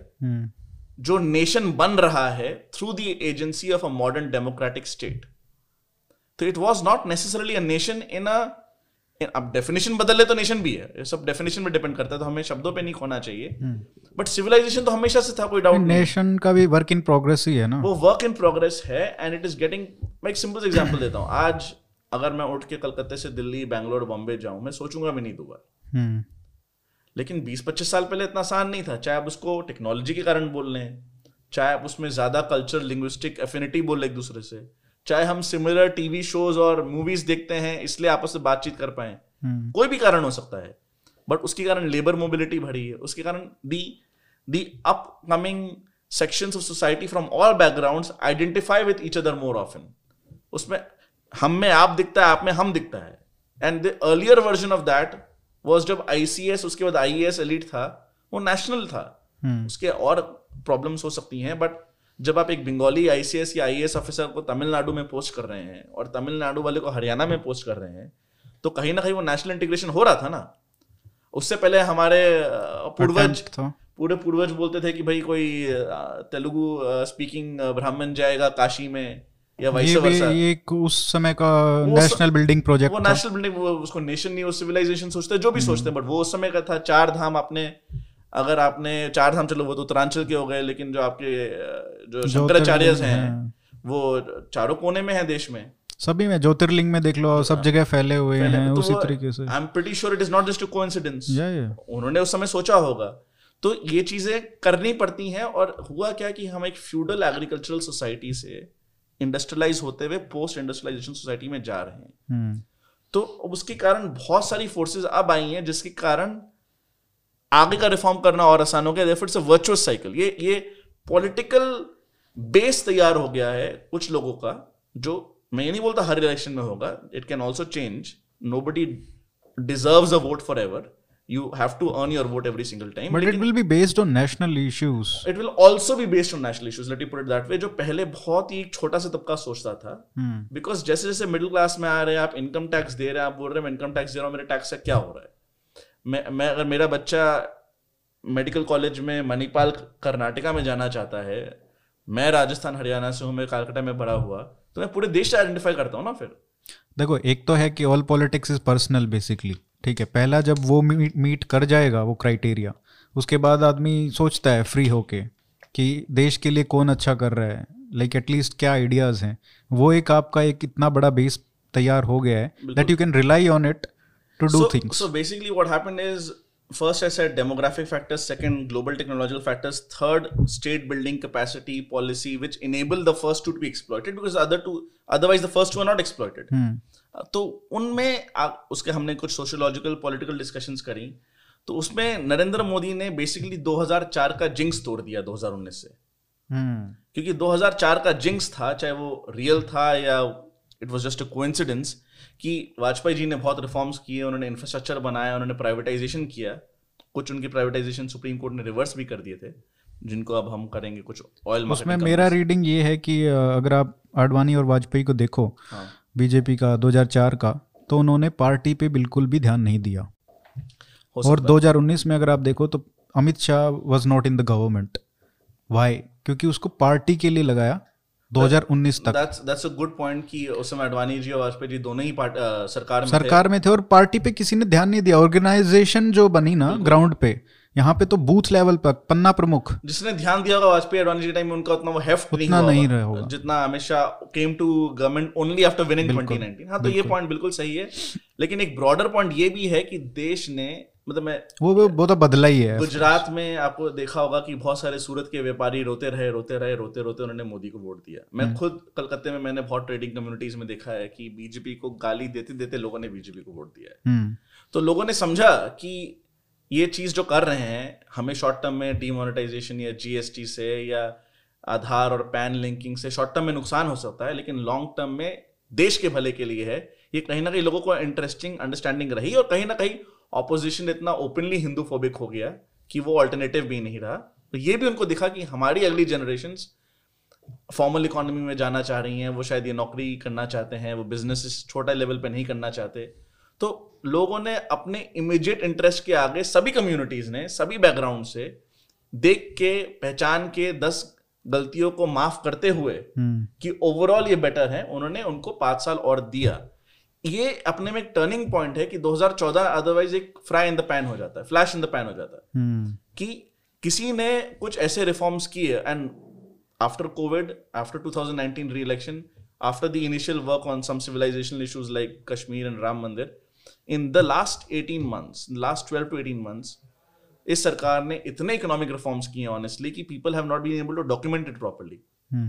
जो नेशन बन रहा है through the agency of a modern democratic state. तो it was not necessarily a nation in a, अब डेफिनेशन बदल ले तो नेशन भी है, सब डेफिनेशन पे डिपेंड करता है, तो हमें शब्दों पे नहीं खोना चाहिए। बट सिविलाइजेशन तो हमेशा से था, कोई डाउट नहीं। नेशन का भी वर्क इन प्रोग्रेस ही है ना, वो वर्क इन प्रोग्रेस है। एंड इट इज गेटिंग, मैं एक सिंपल एग्जांपल देता हूँ, आज अगर मैं उठ के कलकत्ते से दिल्ली, बैंगलोर, बॉम्बे जाऊं, मैं सोचूंगा भी नहीं दूंगा। लेकिन 20-25 साल पहले इतना आसान नहीं था, चाहे आप उसको टेक्नोलॉजी के कारण बोल लें, चाहे आप उसमें ज्यादा कल्चर, लिंग्विस्टिक एफिनिटी बोल लें एक दूसरे से, चाहे हम सिमिलर टीवी शोज और मूवीज देखते हैं इसलिए आपस में बातचीत कर पाए, कोई भी कारण हो सकता है। बट उसके कारण लेबर मोबिलिटी बढ़ी है, उसके कारण the upcoming sections of society from all backgrounds identify with each other more often. उसमें हम में आप दिखता है, आप में हम दिखता है। And the earlier version of that was, जब ICS उसके बाद IAS एलीट था, वो नेशनल था। उसके और प्रॉब्लम्स हो सकती हैं, बट जब आप एक बंगाली ICS या IAS ऑफिसर को तमिलनाडु में पोस्ट कर रहे हैं और तमिलनाडु वाले को हरियाणा में पोस्ट कर रहे हैं, तो कहीं ना कहीं वो नेशनल इंटीग्रेशन हो रहा था ना। उससे पहले हमारे पूर्वज पूरे पूर्वज बोलते थे कि भाई कोई तेलुगु स्पीकिंग ब्राह्मण जाएगा काशी में या वैसे वैसा। ये उस समय का नेशनल बिल्डिंग प्रोजेक्ट, वो नेशनल बिल्डिंग, उसको नेशन नहीं, वो सिविलाइजेशन सोचते हैं, जो भी सोचते हैं, बट वो उस समय का था। चार धाम, आपने अगर आपने चार धाम, चलो वो तो उत्तरांचल के हो गए, लेकिन जो आपके जो शंकराचार्य हैं वो चारों कोने में है देश में, सभी में, ज्योतिर्लिंग में देख लो, सब जगह फैले हुए हैं उसी तरीके से। I am pretty sure it is not just a coincidence, उन्होंने उस समय सोचा होगा। तो ये चीजें करनी पड़ती हैं। और हुआ क्या कि हम एक फ्यूडल एग्रीकल्चरल सोसाइटी से इंडस्ट्रियलाइज होते हुए पोस्ट इंडस्ट्रियलाइजेशन सोसाइटी में जा रहे हैं। तो उसके कारण बहुत सारी फोर्सेस अब आई हैं जिसके कारण आगे का रिफॉर्म करना और आसान हो गया। It's a virtuous cycle. ये पॉलिटिकल बेस तैयार हो गया है कुछ लोगों का, जो मैं ये नहीं बोलता हर इलेक्शन में होगा, it can also change. Nobody deserves a vote forever, you have to earn your vote every single time, but it will be based on national issues, it will also be based on national issues, let me put it that way। जो पहले बहुत ही छोटा सा तबका सोचता था, because जैसे जैसे मिडिल क्लास में आ रहे हैं आप, इनकम टैक्स दे रहे हैं, आप बोल रहे हैं मैं इनकम टैक्स दे रहा हूँ, मेरे टैक्स से क्या हो रहा है। मैं अगर मेरा बच्चा मेडिकल कॉलेज में मणिपाल कर्नाटका में जाना चाहता है, मैं राजस्थान हरियाणा से हूँ, मैं कलकत्ता में बड़ा हुआ, तो मैं पूरे देश से आइडेंटिफाई करता हूँ ना। फिर देखो, एक तो है कि all politics is personal basically, ठीक है। पहला जब वो मीट कर जाएगा वो क्राइटेरिया, उसके बाद आदमी सोचता है फ्री होके कि देश के लिए कौन अच्छा कर रहा है, लाइक एटलीस्ट क्या आइडियाज़ हैं। वो एक आपका एक इतना बड़ा बेस तैयार हो गया है that you can rely on it to do things. So basically what happened is, first I said demographic factors, second global technological factors, third state building capacity policy which enable the first two be exploited because otherwise the first two are not exploited. तो उनमें उसके हमने कुछ sociological political discussions करी। तो उसमें नरेंद्र मोदी ने basically 2004 का जिंक्स तोड़ दिया 2019 से, क्योंकि 2004 का जिंक्स था, चाहे वो रियल था या it was just a coincidence, कि वाजपेयी जी ने बहुत रिफॉर्म्स किए, उन्होंने इंफ्रास्ट्रक्चर बनाया, उन्होंने प्राइवेटाइजेशन किया, कुछ उनकी प्राइवेटाइजेशन सुप्रीम कोर्ट ने रिवर्स भी कर दिए थे, जिनको अब हम करेंगे कुछ ऑयल मार्केट। उसमें मेरा रीडिंग ये है कि अगर आप आडवाणी और वाजपेयी को देखो, बीजेपी का 2004 का, तो उन्होंने पार्टी पे बिल्कुल भी ध्यान नहीं दिया। और 2019 में अगर आप देखो तो Amit Shah was not in the government, why? क्योंकि उसको पार्टी के लिए लगाया 2019 तक। that's a good point कि उस समय अडवाणी जी और वाजपेयी जी दोनों ही सरकार में थे और पार्टी पे किसी ने ध्यान नहीं दिया। ऑर्गेनाइजेशन जो बनी ना ग्राउंड पे, यहाँ पे तो बूथ लेवल पर पन्ना प्रमुख जिसने ध्यान दिया होगा, वाजपेयी अडवाणी के टाइम में उनका उतना वो हेफ्ट नहीं रहा होगा जितना हमेशा came to government only after winning 2019। हाँ, तो ये पॉइंट बिल्कुल सही है। लेकिन एक ब्रॉडर पॉइंट ये भी है कि देश ने, मतलब मैं वो तो बदला ही है। गुजरात में आपको देखा होगा कि बहुत सारे सूरत के व्यापारी रोते रहे उन्होंने मोदी को वोट दिया। मैं खुद कलकत्ते में, मैंने बहुत ट्रेडिंग कम्युनिटीज में देखा है कि बीजेपी को गाली देते देते लोगों ने बीजेपी को वोट दिया है। तो लोगों ने समझा कि ये चीज जो कर रहे हैं, हमें शॉर्ट टर्म में डीमोनेटाइजेशन या जीएसटी से या आधार और पैन लिंकिंग से शॉर्ट टर्म में नुकसान हो सकता है, लेकिन लॉन्ग टर्म में देश के भले के लिए है। ये कहीं ना कहीं लोगों को इंटरेस्टिंग अंडरस्टैंडिंग रही, और कहीं ना कहीं ऑपोजिशन इतना ओपनली हिंदू फोबिक हो गया कि वो अल्टरनेटिव भी नहीं रहा। तो ये भी उनको दिखा कि हमारी अगली जनरेशंस फॉर्मल इकोनॉमी में जाना चाह रही हैं, वो शायद ये नौकरी करना चाहते हैं, वो बिजनेस छोटा लेवल पर नहीं करना चाहते। तो लोगों ने अपने इमीडिएट इंटरेस्ट के आगे, सभी कम्युनिटीज ने सभी बैकग्राउंड से देख के, पहचान के, 10 गलतियों को माफ करते हुए कि ओवरऑल ये बेटर है, उन्होंने उनको 5 साल और दिया। ये अपने में एक टर्निंग पॉइंट है कि 2014 अदरवाइज एक फ्राई इन द पैन हो जाता है, फ्लैश इन द पैन हो जाता है, कि किसी ने कुछ ऐसे रिफॉर्म्स किए। And after Covid, after 2019 reelection, after the initial work on some civilizational issues like Kashmir and Ram Mandir, in the last 18 months, last 12 to 18 months, इस सरकार ने इतने economic reforms किए honestly कि people have not been able to document it properly,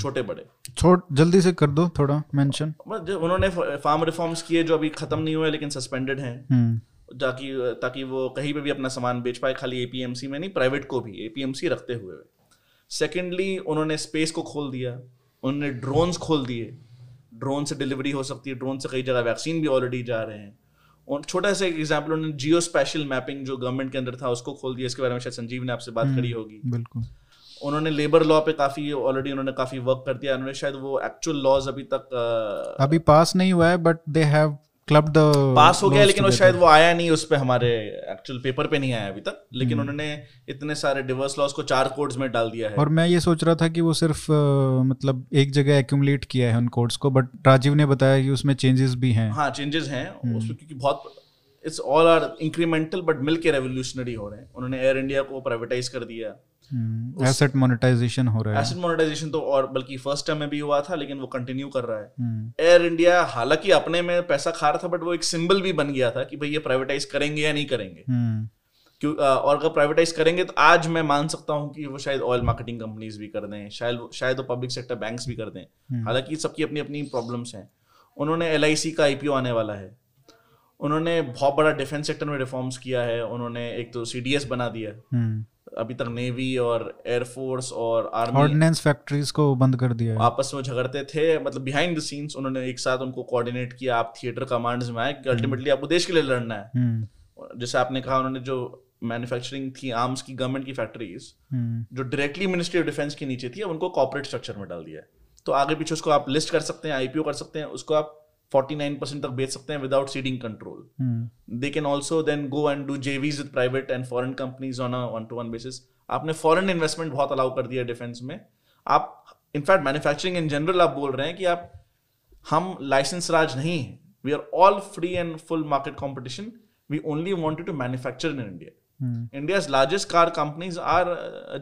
छोटे बड़े। जल्दी से कर दो थोड़ा mention। उन्होंने farm reforms किए जो अभी खत्म नहीं हुए लेकिन suspended हैं, ताकि वो कहीं पे भी अपना सामान बेच पाए, खाली APMC में नहीं, प्राइवेट को भी APMC रखते हुए। सेकेंडली, उन्होंने स्पेस को खोल दिया, उन्होंने ड्रोन्स खोल दिए, ड्रोन से डिलीवरी हो सकती है, ड्रोन से कई जगह वैक्सीन भी ऑलरेडी जा रहे हैं। और छोटा सा एक एग्जाम्पल, उन्होंने जियो स्पेशल मैपिंग जो गवर्नमेंट के अंदर था उसको खोल दिया, इसके बारे में शायद संजीव ने आपसे बात करी होगी। बिल्कुल। उन्होंने लेबर लॉ पे काफी ऑलरेडी उन्होंने काफी वर्क कर दिया। उन्होंने शायद वो एक्चुअल लॉज अभी तक अभी पास नहीं हुआ है, but they have club pass हो गया, लेकिन वो शायद वो आया नहीं उस पे, हमारे एक्चुअल पेपर पे नहीं आया अभी तक, लेकिन उन्होंने इतने सारे डिवर्स लॉस को 4 कोड्स में डाल दिया है। और मैं ये सोच रहा था कि वो सिर्फ मतलब एक जगह एक्यूमुलेट किया है उन कोड्स को, बट राजीव ने बताया कि उसमें चेंजेस भी हैं। हाँ चेंजेस हैं उसमें, क्योंकि बहुत it's all are incremental but मिलके रेवोल्यूशनरी हो रहे हैं। उन्होंने एयर इंडिया को प्राइवेटाइज कर दिया, एसेट मोनेटाइजेशन हो रहा है। एसेट मोनेटाइजेशन तो और बल्कि फर्स्ट टाइम में भी हुआ था, लेकिन वो कंटिन्यू कर रहा है। एयर इंडिया हालांकि अपने में पैसा खा रहा था, बट वो एक सिंबल भी बन गया था कि भाई ये प्राइवेटाइज करेंगे या नहीं करेंगे। क्यों? और अगर प्राइवेटाइज करेंगे तो आज मैं मान सकता हूँ कि वो शायद ऑयल मार्केटिंग कंपनीज भी कर दें, शायद वो पब्लिक सेक्टर बैंक्स भी कर दें। हालांकि सबकी अपनी अपनी प्रॉब्लम्स हैं। उन्होंने LIC का IPO आने वाला है। उन्होंने बहुत बड़ा डिफेंस सेक्टर में रिफॉर्म्स किया है। उन्होंने एक तो CDS बना दिया, अभी तक नेवी और एयरफोर्स और आर्मी ऑर्डिनेंस फैक्ट्रीज को बंद कर दिया है। आपस में झगड़ते थे, मतलब बिहाइंड द सीन्स उन्होंने एक साथ उनको कोऑर्डिनेट किया। आप थिएटर कमांड्स में आए कि अल्टीमेटली आपको देश के लिए लड़ना है। जैसे आपने कहा, उन्होंने जो मैन्युफैक्चरिंग थी आर्म्स की गवर्नमेंट की फैक्ट्रीज जो डायरेक्टली मिनिस्ट्री ऑफ डिफेंस के नीचे थी, उनको कॉर्पोरेट स्ट्रक्चर में डाल दिया है। तो आगे पीछे उसको आप लिस्ट कर सकते हैं, IPO कर सकते हैं, उसको आप 49% तक बेच सकते हैं without ceding control. They can also then go and do JVs with private and foreign companies on one-to-one basis. आपने फॉरेन इन्वेस्टमेंट बहुत अलाउ कर दिया डिफेंस में। आप इनफैक्ट मैन्युफैक्चरिंग इन जनरल आप बोल रहे हैं कि आप हम लाइसेंस राज नहीं है, we are all free and full market competition, we only wanted to manufacture in India. India's largest car companies are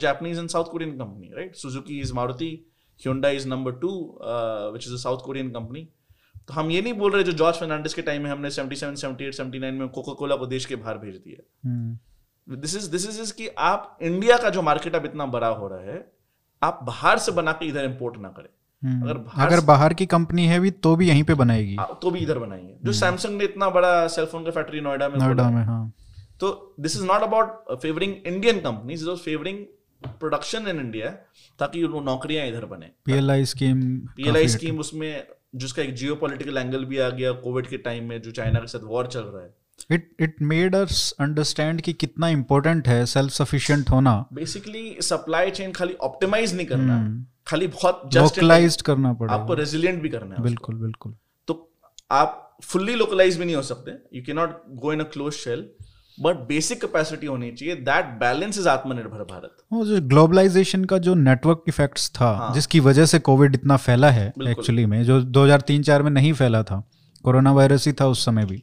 Japanese and South Korean company, right? Suzuki is Maruti, Hyundai is number 2 which is a South Korean company. तो हम ये नहीं बोल रहे जो George Fernandes के time में हमने 77, 78, 79 में कोका कोला को देश के बाहर भेज दिया। दिस इज कि आप इंडिया का जो मार्केट अब इतना बड़ा हो रहा है, आप बाहर से बना के इधर इंपोर्ट ना करें। अगर बाहर की कंपनी है भी तो भी यहीं पे बनाएगी, तो भी इधर बनाएंगे। जो सैमसंग ने इतना बड़ा सेलफोन का फैक्ट्री नोएडा में खोला है। तो this is not about favouring Indian companies, it is favouring production in India, ताकि नौकरियां इधर बने। PLI स्कीम उसमें जिसका एक जियोपॉलिटिकल एंगल भी आ गया कोविड के टाइम में, जो चाइना के साथ वॉर चल रहा है। It made us understand कि कितना important है self sufficient होना। Basically supply chain खाली optimize नहीं करना, खाली बहुत localized करना पड़ेगा। आपको resilient भी करना है। बिल्कुल बिल्कुल। तो आप fully localized भी नहीं हो सकते, you cannot go in a closed shell, but basic capacity होनी चाहिए। दैट बैलेंस इज आत्मनिर्भर भारत। वो जो ग्लोबलाइजेशन का जो नेटवर्क इफेक्ट्स था, जिसकी वजह से कोविड इतना फैला है एक्चुअली में, जो 2003-4 में नहीं फैला था, कोरोना वायरस ही था उस समय भी।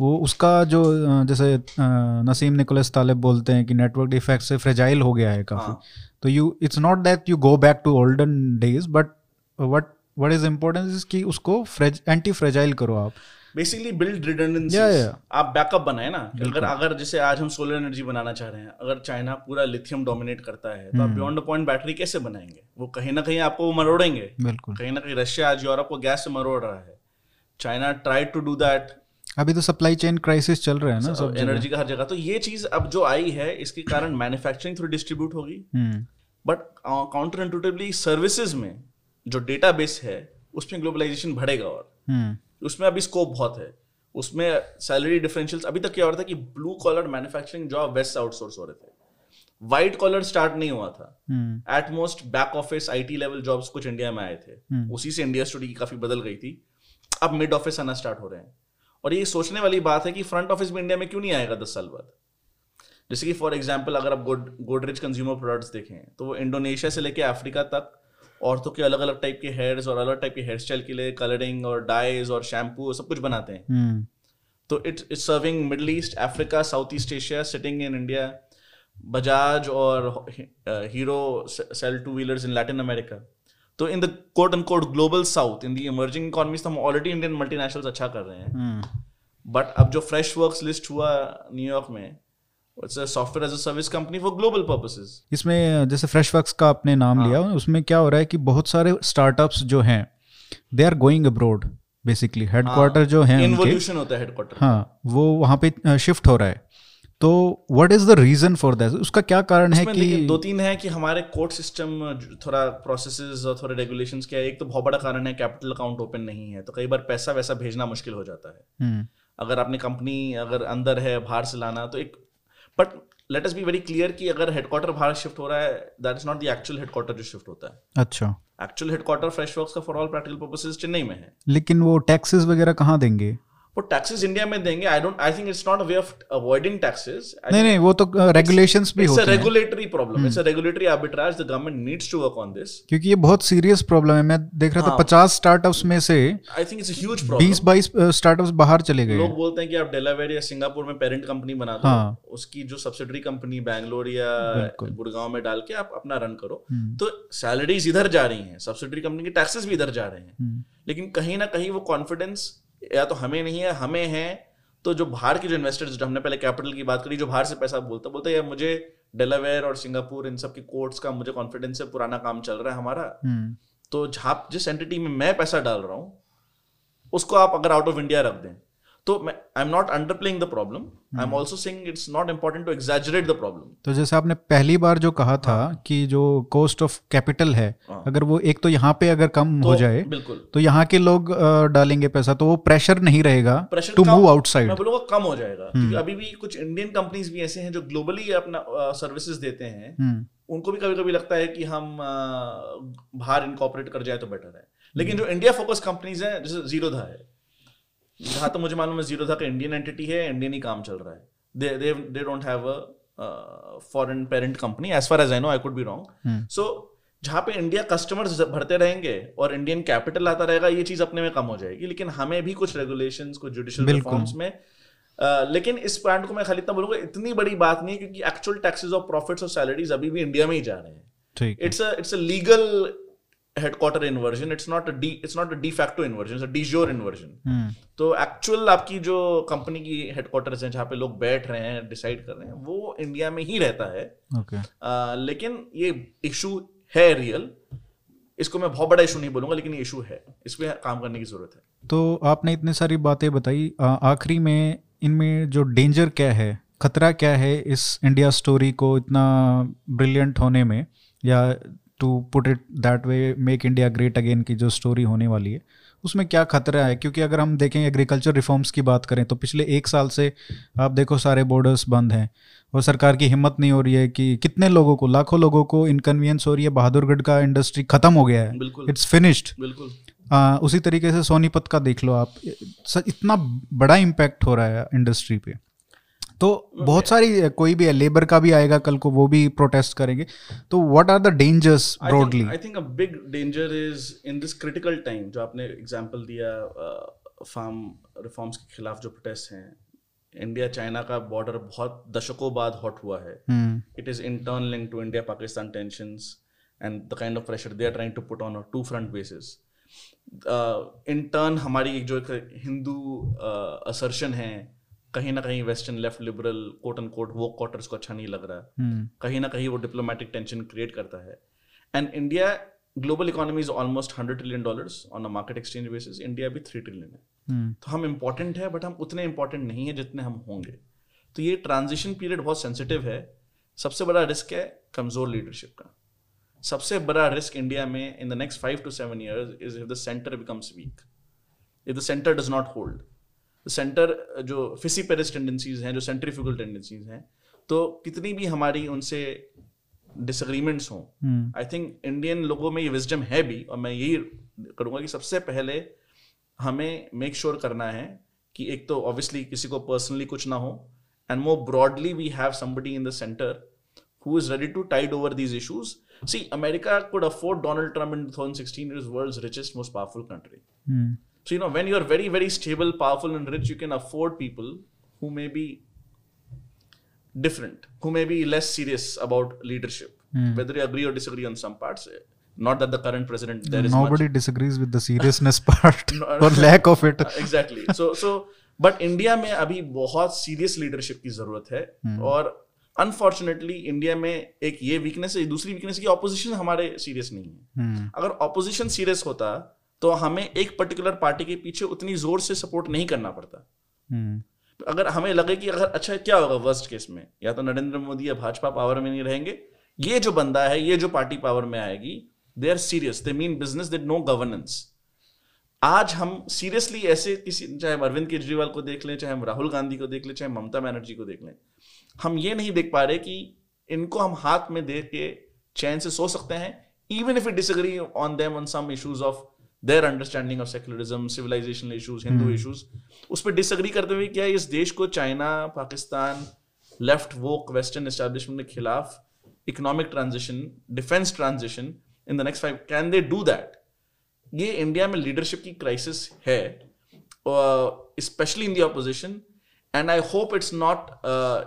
वो उसका जो जैसे नसीम निकोलस तालिब बोलते हैं कि नेटवर्क इफेक्ट से फ्रेजाइल हो गया है काफी। तो you it's not that you go back to olden days, but what is important is कि उसको एंटी फ्रेजाइल करो। आप बेसिकली बिल्ड रिडंडेंसी, आप बैकअप बनाए ना। अगर जैसे आज हम सोलर एनर्जी बनाना चाह रहे हैं, अगर चाइना पूरा लिथियम डोमिनेट करता है, तो आप बियॉन्ड द पॉइंट बैटरी कैसे बनाएंगे? वो कहीं ना कहीं आपको वो मरोड़ेंगे। कहीं ना कहीं रशिया आज यूरोप को गैस से मरोड़ रहा है। China try to do that. अभी तो सप्लाई चेन क्राइसिस चल रहा है ना सब एनर्जी का, हर जगह। तो ये चीज अब जो आई है, इसके कारण मैन्युफैक्चरिंग थ्रू डिस्ट्रीब्यूट होगी, बट काउंटर इंट्यूटिवली सर्विसेज में जो डेटाबेस है उसमें ग्लोबलाइजेशन बढ़ेगा। और उसमें अभी स्कोप बहुत है। उसमें सैलरी डिफरेंशियल्स, अभी तक क्या हो रहा था कि blue collar manufacturing job west outsource हो रहे थे, वाइट कॉलर स्टार्ट नहीं हुआ था। At most back office IT level jobs कुछ इंडिया में आए थे, उसी से इंडिया स्टोरी की काफी बदल गई थी। अब मिड ऑफिस आना स्टार्ट हो रहे हैं। और ये सोचने वाली बात है कि फ्रंट ऑफिस भी इंडिया में क्यों नहीं आएगा 10 साल बाद। जैसे कि फॉर एग्जाम्पल अगर आप गोडरेज कंज्यूमर प्रोडक्ट्स देखें, तो वो इंडोनेशिया से लेकर अफ्रीका तक औरतों के अलग अलग टाइप के हेयर्स और अलग टाइप के हेयर स्टाइल के लिए कलरिंग और डाइज और शैम्पू सब कुछ बनाते हैं। तो it's serving Middle East, Africa, South East Asia, sitting in India. Bajaj और Hero sell 2-wheelers in Latin America. तो in the quote and quote global South, in the emerging economies, तो हम ऑलरेडी इंडियन मल्टीनेशनल्स अच्छा कर रहे हैं। बट अब जो फ्रेश वर्क्स लिस्ट हुआ न्यूयॉर्क में, software as a service company for global purposes. इसमें जैसे फ्रेशवर्क्स का आपने नाम लिया, उसमें क्या हो रहा है कि बहुत सारे स्टार्टअप्स जो हैं they are going abroad. Basically headquarter जो है इन्वोल्यूशन होता है हेडक्वार्टर, वो वहां पे शिफ्ट हो रहा है। तो what is the reason for that? उसका क्या कारण है? कि 2-3 है कि हमारे कोर्ट सिस्टम थोड़ा प्रोसेसेस और थोड़े रेगुलेशंस क्या है। एक तो बहुत बड़ा कारण है कैपिटल अकाउंट ओपन नहीं है, तो कई बार पैसा वैसा भेजना मुश्किल हो जाता है। अगर आपने कंपनी अगर अंदर है बाहर से लाना तो एक, but let us be very clear कि अगर हेडक्वार्टर बाहर शिफ्ट हो रहा है, that is not the actual headquarter जो शिफ्ट होता है। अच्छा, एक्चुअल हेडक्वार्टर फ्रेशवर्क्स का for all practical purposes Chennai में है, लेकिन वो टैक्सेस वगैरह कहाँ देंगे? वो टैक्सेस इंडिया में देंगे, I think it's not a way of avoiding taxes. नहीं, वो तो रेगुलेशंस भी होते हैं। It's a regulatory problem, it's a regulatory arbitrage, the government needs to work on this, क्योंकि ये बहुत सीरियस प्रॉब्लम है। मैं देख रहा था 50 स्टार्टअप्स में से I think it's a huge problem, 20-22 startups बाहर चले गए। लोग बोलते हैं कि आप डेलावेयर या सिंगापुर में पेरेंट कंपनी बना दो, उसकी जो सब्सिडरी कंपनी बैंगलोर या गुड़गांव में डाल के आप अपना रन करो। तो सैलरीज इधर जा रही हैं, सब्सिडरी कंपनी के टैक्सेस भी इधर जा रहे हैं, लेकिन कहीं ना कहीं वो कॉन्फिडेंस या तो हमें नहीं है, हमें है तो जो बाहर के जो इन्वेस्टर्स, हमने पहले कैपिटल की बात करी, जो बाहर से पैसा बोलता है यार मुझे डेलावेयर और सिंगापुर इन सब की कोर्ट्स का मुझे कॉन्फिडेंस है, पुराना काम चल रहा है हमारा, तो झाप जिस एंटिटी में मैं पैसा डाल रहा हूँ उसको आप अगर आउट ऑफ इंडिया रख दें तो I am not underplaying the problem, I am also saying it's not important to exaggerate the problem. तो जैसे आपने पहली बार जो कहा था कि जो कॉस्ट ऑफ कैपिटल है, अगर वो एक तो यहाँ पे अगर कम हो जाए तो यहाँ के लोग डालेंगे पैसा, तो वो प्रेशर नहीं रहेगा टू मूव आउटसाइड, मैं बोलूँगा कम हो जाएगा। क्योंकि अभी भी कुछ इंडियन कंपनीज भी ऐसे हैं जो ग्लोबली अपना सर्विसेज देते हैं, उनको भी कभी कभी लगता है कि हम बाहर इनकॉर्पोरेट कर जाए तो बेटर है। लेकिन जो इंडिया फोकस कंपनीज हैं जैसे जीरोधा है, जहाँ तो मुझे मालूम है जीरोधा का इंडियन एंटिटी है, इंडियन ही काम चल रहा है, they don't have a foreign parent company as far as I know, I could be wrong। So जहाँ पे इंडिया कस्टमर्स भरते रहेंगे और इंडियन कैपिटल आता रहेगा, ये चीज अपने में कम हो जाएगी। लेकिन हमें भी कुछ रेगुलेशंस, कुछ जुडिशियल रिफॉर्म्स में लेकिन इस पॉइंट को मैं खाली इतना बोलूंगा, इतनी बड़ी बात नहीं है, क्योंकि एक्चुअल टैक्सेस और प्रॉफिट्स और सैलरीज अभी भी इंडिया में ही जा रहे हैं। It's a legal headquarter inversion, it's not a de facto inversion, it's a de jure inversion. तो एक्चुअल आपकी जो कंपनी की हेडक्वार्टर्स हैं जहाँ पे लोग बैठ रहे हैं, डिसाइड कर रहे हैं, वो इंडिया में ही रहता है। लेकिन ये इशू है रियल, इसको मैं बहुत बड़ा इशू नहीं बोलूंगा, लेकिन ये इशू है, इस पे काम करने की जरूरत है। तो आपने इतनी सारी बातें बताई, आखिरी में इनमें जो डेंजर क्या है, खतरा क्या है इस इंडिया स्टोरी को इतना ब्रिलियंट होने में, या to put it that way, make India great again की जो स्टोरी होने वाली है उसमें क्या खतरा है? क्योंकि अगर हम देखें एग्रीकल्चर रिफॉर्म्स की बात करें तो पिछले एक साल से आप देखो सारे बॉर्डर्स बंद हैं और सरकार की हिम्मत नहीं हो रही है कि कितने लोगों को, लाखों लोगों को इनकन्वीनियंस हो रही है। बहादुरगढ़ का इंडस्ट्री खत्म हो गया है, इट्स फिनिश्ड। उसी तरीके से सोनीपत का देख लो आप, इतना बड़ा इम्पैक्ट हो रहा है इंडस्ट्री पे। तो बहुत सारी, कोई भी है, लेबर का भी आएगा कल को, वो भी प्रोटेस्ट करेंगे। तो what are the dangers broadly? I think a big danger is in this critical time, जो आपने एग्जांपल दिया फार्म रिफॉर्म्स के खिलाफ जो प्रोटेस्ट हैं, इंडिया चाइना का बॉर्डर बहुत दशकों बाद हॉट हुआ है। It is in turn link to India Pakistan tensions and the kind of pressure they are trying to put on two front basis. In turn हमारी जो हिंदू असर्शन है, कहीं ना कहीं western left liberal quote and quote वो quarters को अच्छा नहीं लग रहा है। कहीं ना कहीं वो डिप्लोमेटिक टेंशन क्रिएट करता है। And India global economy is almost $100 trillion on a market exchange basis, India भी $3 trillion है। तो हम इंपॉर्टेंट है, बट हम उतने इंपॉर्टेंट नहीं है जितने हम होंगे। तो ये ट्रांजिशन पीरियड बहुत सेंसिटिव है। सबसे बड़ा रिस्क है कमजोर लीडरशिप का। सबसे बड़ा रिस्क इंडिया में in the next 5 to 7 years is if the centre becomes weak, if the centre does not hold. Centre जो फिसी पेरिस टेंडेंसीज हैं, जो सेंट्रीफ्यूगल टेंडेंसीज हैं, तो कितनी भी हमारी उनसे डिसएग्रीमेंट्स हों, आई थिंक इंडियन लोगों में ये विजडम है भी। और मैं यही करूँगा कि सबसे पहले हमें मेक श्योर करना है कि एक तो ऑब्वियसली किसी को पर्सनली कुछ ना हो, and more broadly we have somebody in the centre who is ready to tide over these issues. See, America could afford Donald Trump in 2016, is world's richest most powerful country. So, you know, when you're very, very stable, powerful and rich, you can afford people who may be different, who may be less serious about leadership, whether you agree or disagree on some parts. Not that the current president, there is nobody disagrees with the seriousness part or lack of it. Exactly. So, but India में अभी बहुत serious leadership की जरूरत है। और unfortunately India में एक ये वीकनेस है। दूसरी वीकनेस की ऑपोजिशन हमारे सीरियस नहीं है। अगर ऑपोजिशन सीरियस होता तो हमें एक पर्टिकुलर पार्टी के पीछे उतनी जोर से सपोर्ट नहीं करना पड़ता। अगर हमें लगे कि अगर अच्छा क्या होगा वर्स्ट केस में, या तो नरेंद्र मोदी या भाजपा पावर में नहीं रहेंगे, ये जो बंदा है, ये जो पार्टी पावर में आएगी, they are serious, they mean business, they know governance. आज हम सीरियसली ऐसे किसी, चाहे अरविंद केजरीवाल को देख लें, चाहे हम राहुल गांधी को देख लें, चाहे ममता बनर्जी को देख लें, हम ये नहीं देख पा रहे कि इनको हम हाथ में दे के चैन से सो सकते हैं, even if we disagree on them on some issues of their understanding of secularism, civilizational issues, Hindu issues, उस पर डिसअग्री करते हुए क्या इस देश को China, Pakistan, left woke western establishment के खिलाफ economic transition, defence transition in the next 5, can they do that? ये इंडिया में लीडरशिप की क्राइसिस है, specially in the opposition, and I hope it's not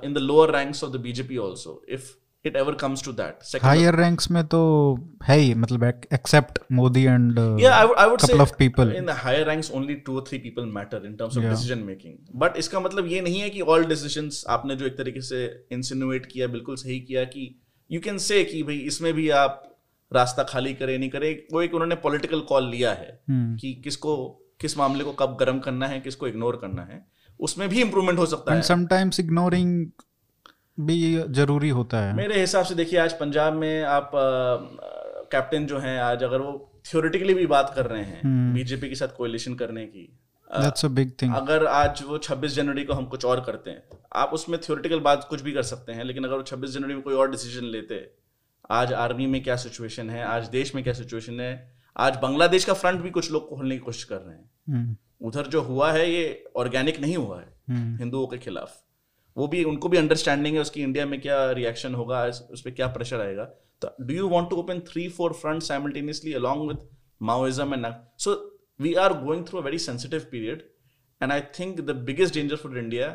in the lower ranks of the BJP also, if it ever comes to that. Higher ranks mein to hai, matlab except Modi and yeah, I would couple say of people in the higher ranks only 2 or 3 people matter in terms of yeah. decision making, but iska matlab ye nahi hai ki all decisions, aapne jo ek tarike se insinuate kiya bilkul sahi kiya ki you can say ki bhai isme bhi aap rasta khali kare nahi kare, wo ek unhone political call liya hai ki kisko kis mamle ko kab garam karna hai, kisko ignore karna hai, usme bhi improvement ho sakta and hai, and sometimes ignoring भी जरूरी होता है मेरे हिसाब से. देखिए आज पंजाब में आप कैप्टन जो हैं, आज अगर वो थियोरेटिकली भी बात कर रहे हैं बीजेपी के साथ कोएलिशन करने की, दैट्स अ बिग थिंग. अगर आज वो 26 जनवरी को हम कुछ और करते हैं, आप उसमें थियोरेटिकल बात कुछ भी कर सकते हैं, लेकिन अगर वो 26 जनवरी में कोई और डिसीजन लेते, आज आर्मी में क्या सिचुएशन है, आज देश में क्या सिचुएशन है, आज बांग्लादेश का फ्रंट भी कुछ लोग खोलने की कोशिश कर रहे हैं, उधर जो हुआ है ये ऑर्गेनिक नहीं हुआ है हिंदुओं के खिलाफ, वो भी उनको भी अंडरस्टैंडिंग है उसकी, इंडिया में क्या रिएक्शन होगा, उस पर क्या प्रेशर आएगा. तो do you want to open 3-4 front simultaneously along with Maoism and so we are going through a very sensitive period, and I think the biggest danger for India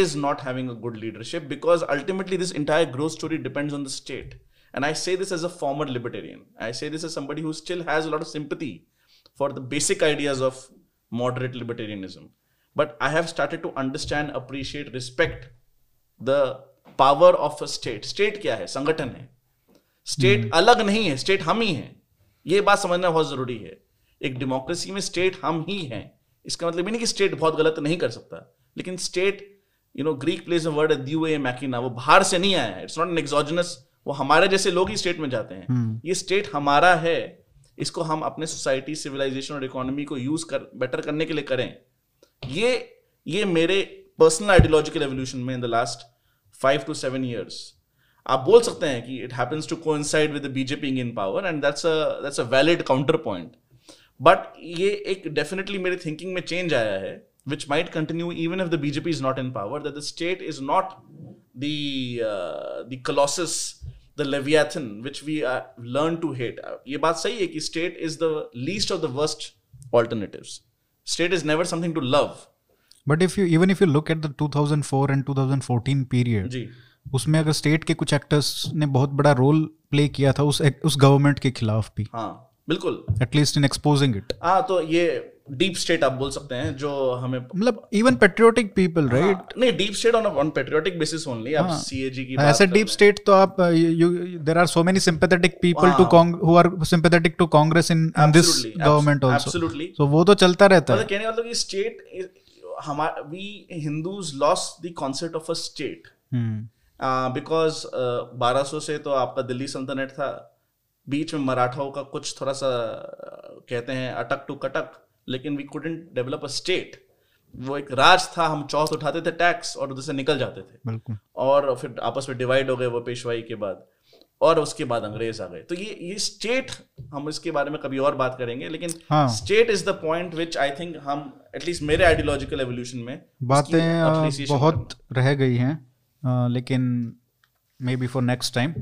is not having a good leadership, because ultimately this entire growth story depends on the state. And I say this as a former libertarian, I say this as somebody who still has a lot of sympathy for the basic ideas of moderate libertarianism. But I have started to understand, appreciate, respect the power of a state. State क्या है? संगठन है. State अलग नहीं है. State हम ही हैं. ये बात समझना बहुत जरूरी है. एक डेमोक्रेसी में state हम ही हैं. इसका मतलब ये नहीं कि state बहुत गलत नहीं कर सकता. लेकिन state, you know, Greek plays a word diou machina, वो बाहर से नहीं आया है. It's not an exogenous. वो हमारे जैसे लोग ही state में जाते हैं. ये state हमारा है. इसको हम अपने society, civilization और economy को use कर better करने के लिए करें. ये मेरे पर्सनल आइडियोलॉजिकल एवोल्यूशन में in the last 5 to 7 years, आप बोल सकते हैं कि it happens to coincide with the BJP in power and that's a valid counter point, but ये एक डेफिनेटली मेरे थिंकिंग में चेंज आया है which might continue even if the BJP is not in power, that the state is not the colossus, the leviathan which we learn to hate. ये बात सही है कि state is the least of the worst alternatives. State is never something to love, but if you look at the 2004 and 2014 period, उसमें अगर state के कुछ actors ने बहुत बड़ा role play किया था उस government के खिलाफ भी. हाँ बिल्कुल, at least in exposing it. हाँ तो ये deep state आप बोल सकते हैं जो हमें, मतलब even patriotic people, right? नहीं, deep state on patriotic basis only. आप CAG की बात, ऐसे deep state तो आप there are so many sympathetic people who are sympathetic to Congress in this government also. Absolutely. So वो तो चलता रहता है. मतलब कहने का मतलब कि state, हमारे we Hindus lost the concept of a state because 1200 से तो आपका दिल्ली सल्तनत था, बीच में मराठाओं का कुछ थोड़ा सा कहते हैं अटक टू कटक, लेकिन we couldn't develop a state. वो एक राज था, हम चौथ उठाते थे टैक्स और उधर से निकल जाते थे. बिल्कुल. और फिर आपस में डिवाइड हो गए वो पेशवाई के बाद, और उसके बाद अंग्रेज आ गए. तो ये स्टेट, हम इसके बारे में कभी और बात करेंगे, लेकिन state is the point which I think हम एटलीस्ट मेरे आइडियोलॉजिकल एवोल्यूशन में बातें बहुत रह गई हैं, लेकिन may be for next time.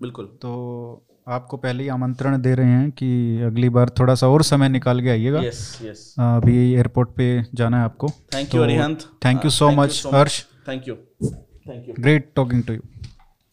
बिल्कुल. तो आपको पहले ही आमंत्रण दे रहे हैं कि अगली बार थोड़ा सा और समय निकाल के आइएगा. yes. अभी एयरपोर्ट पे जाना है आपको. Thank you Arihant, thank you so much Harsh, thank you, great talking to you.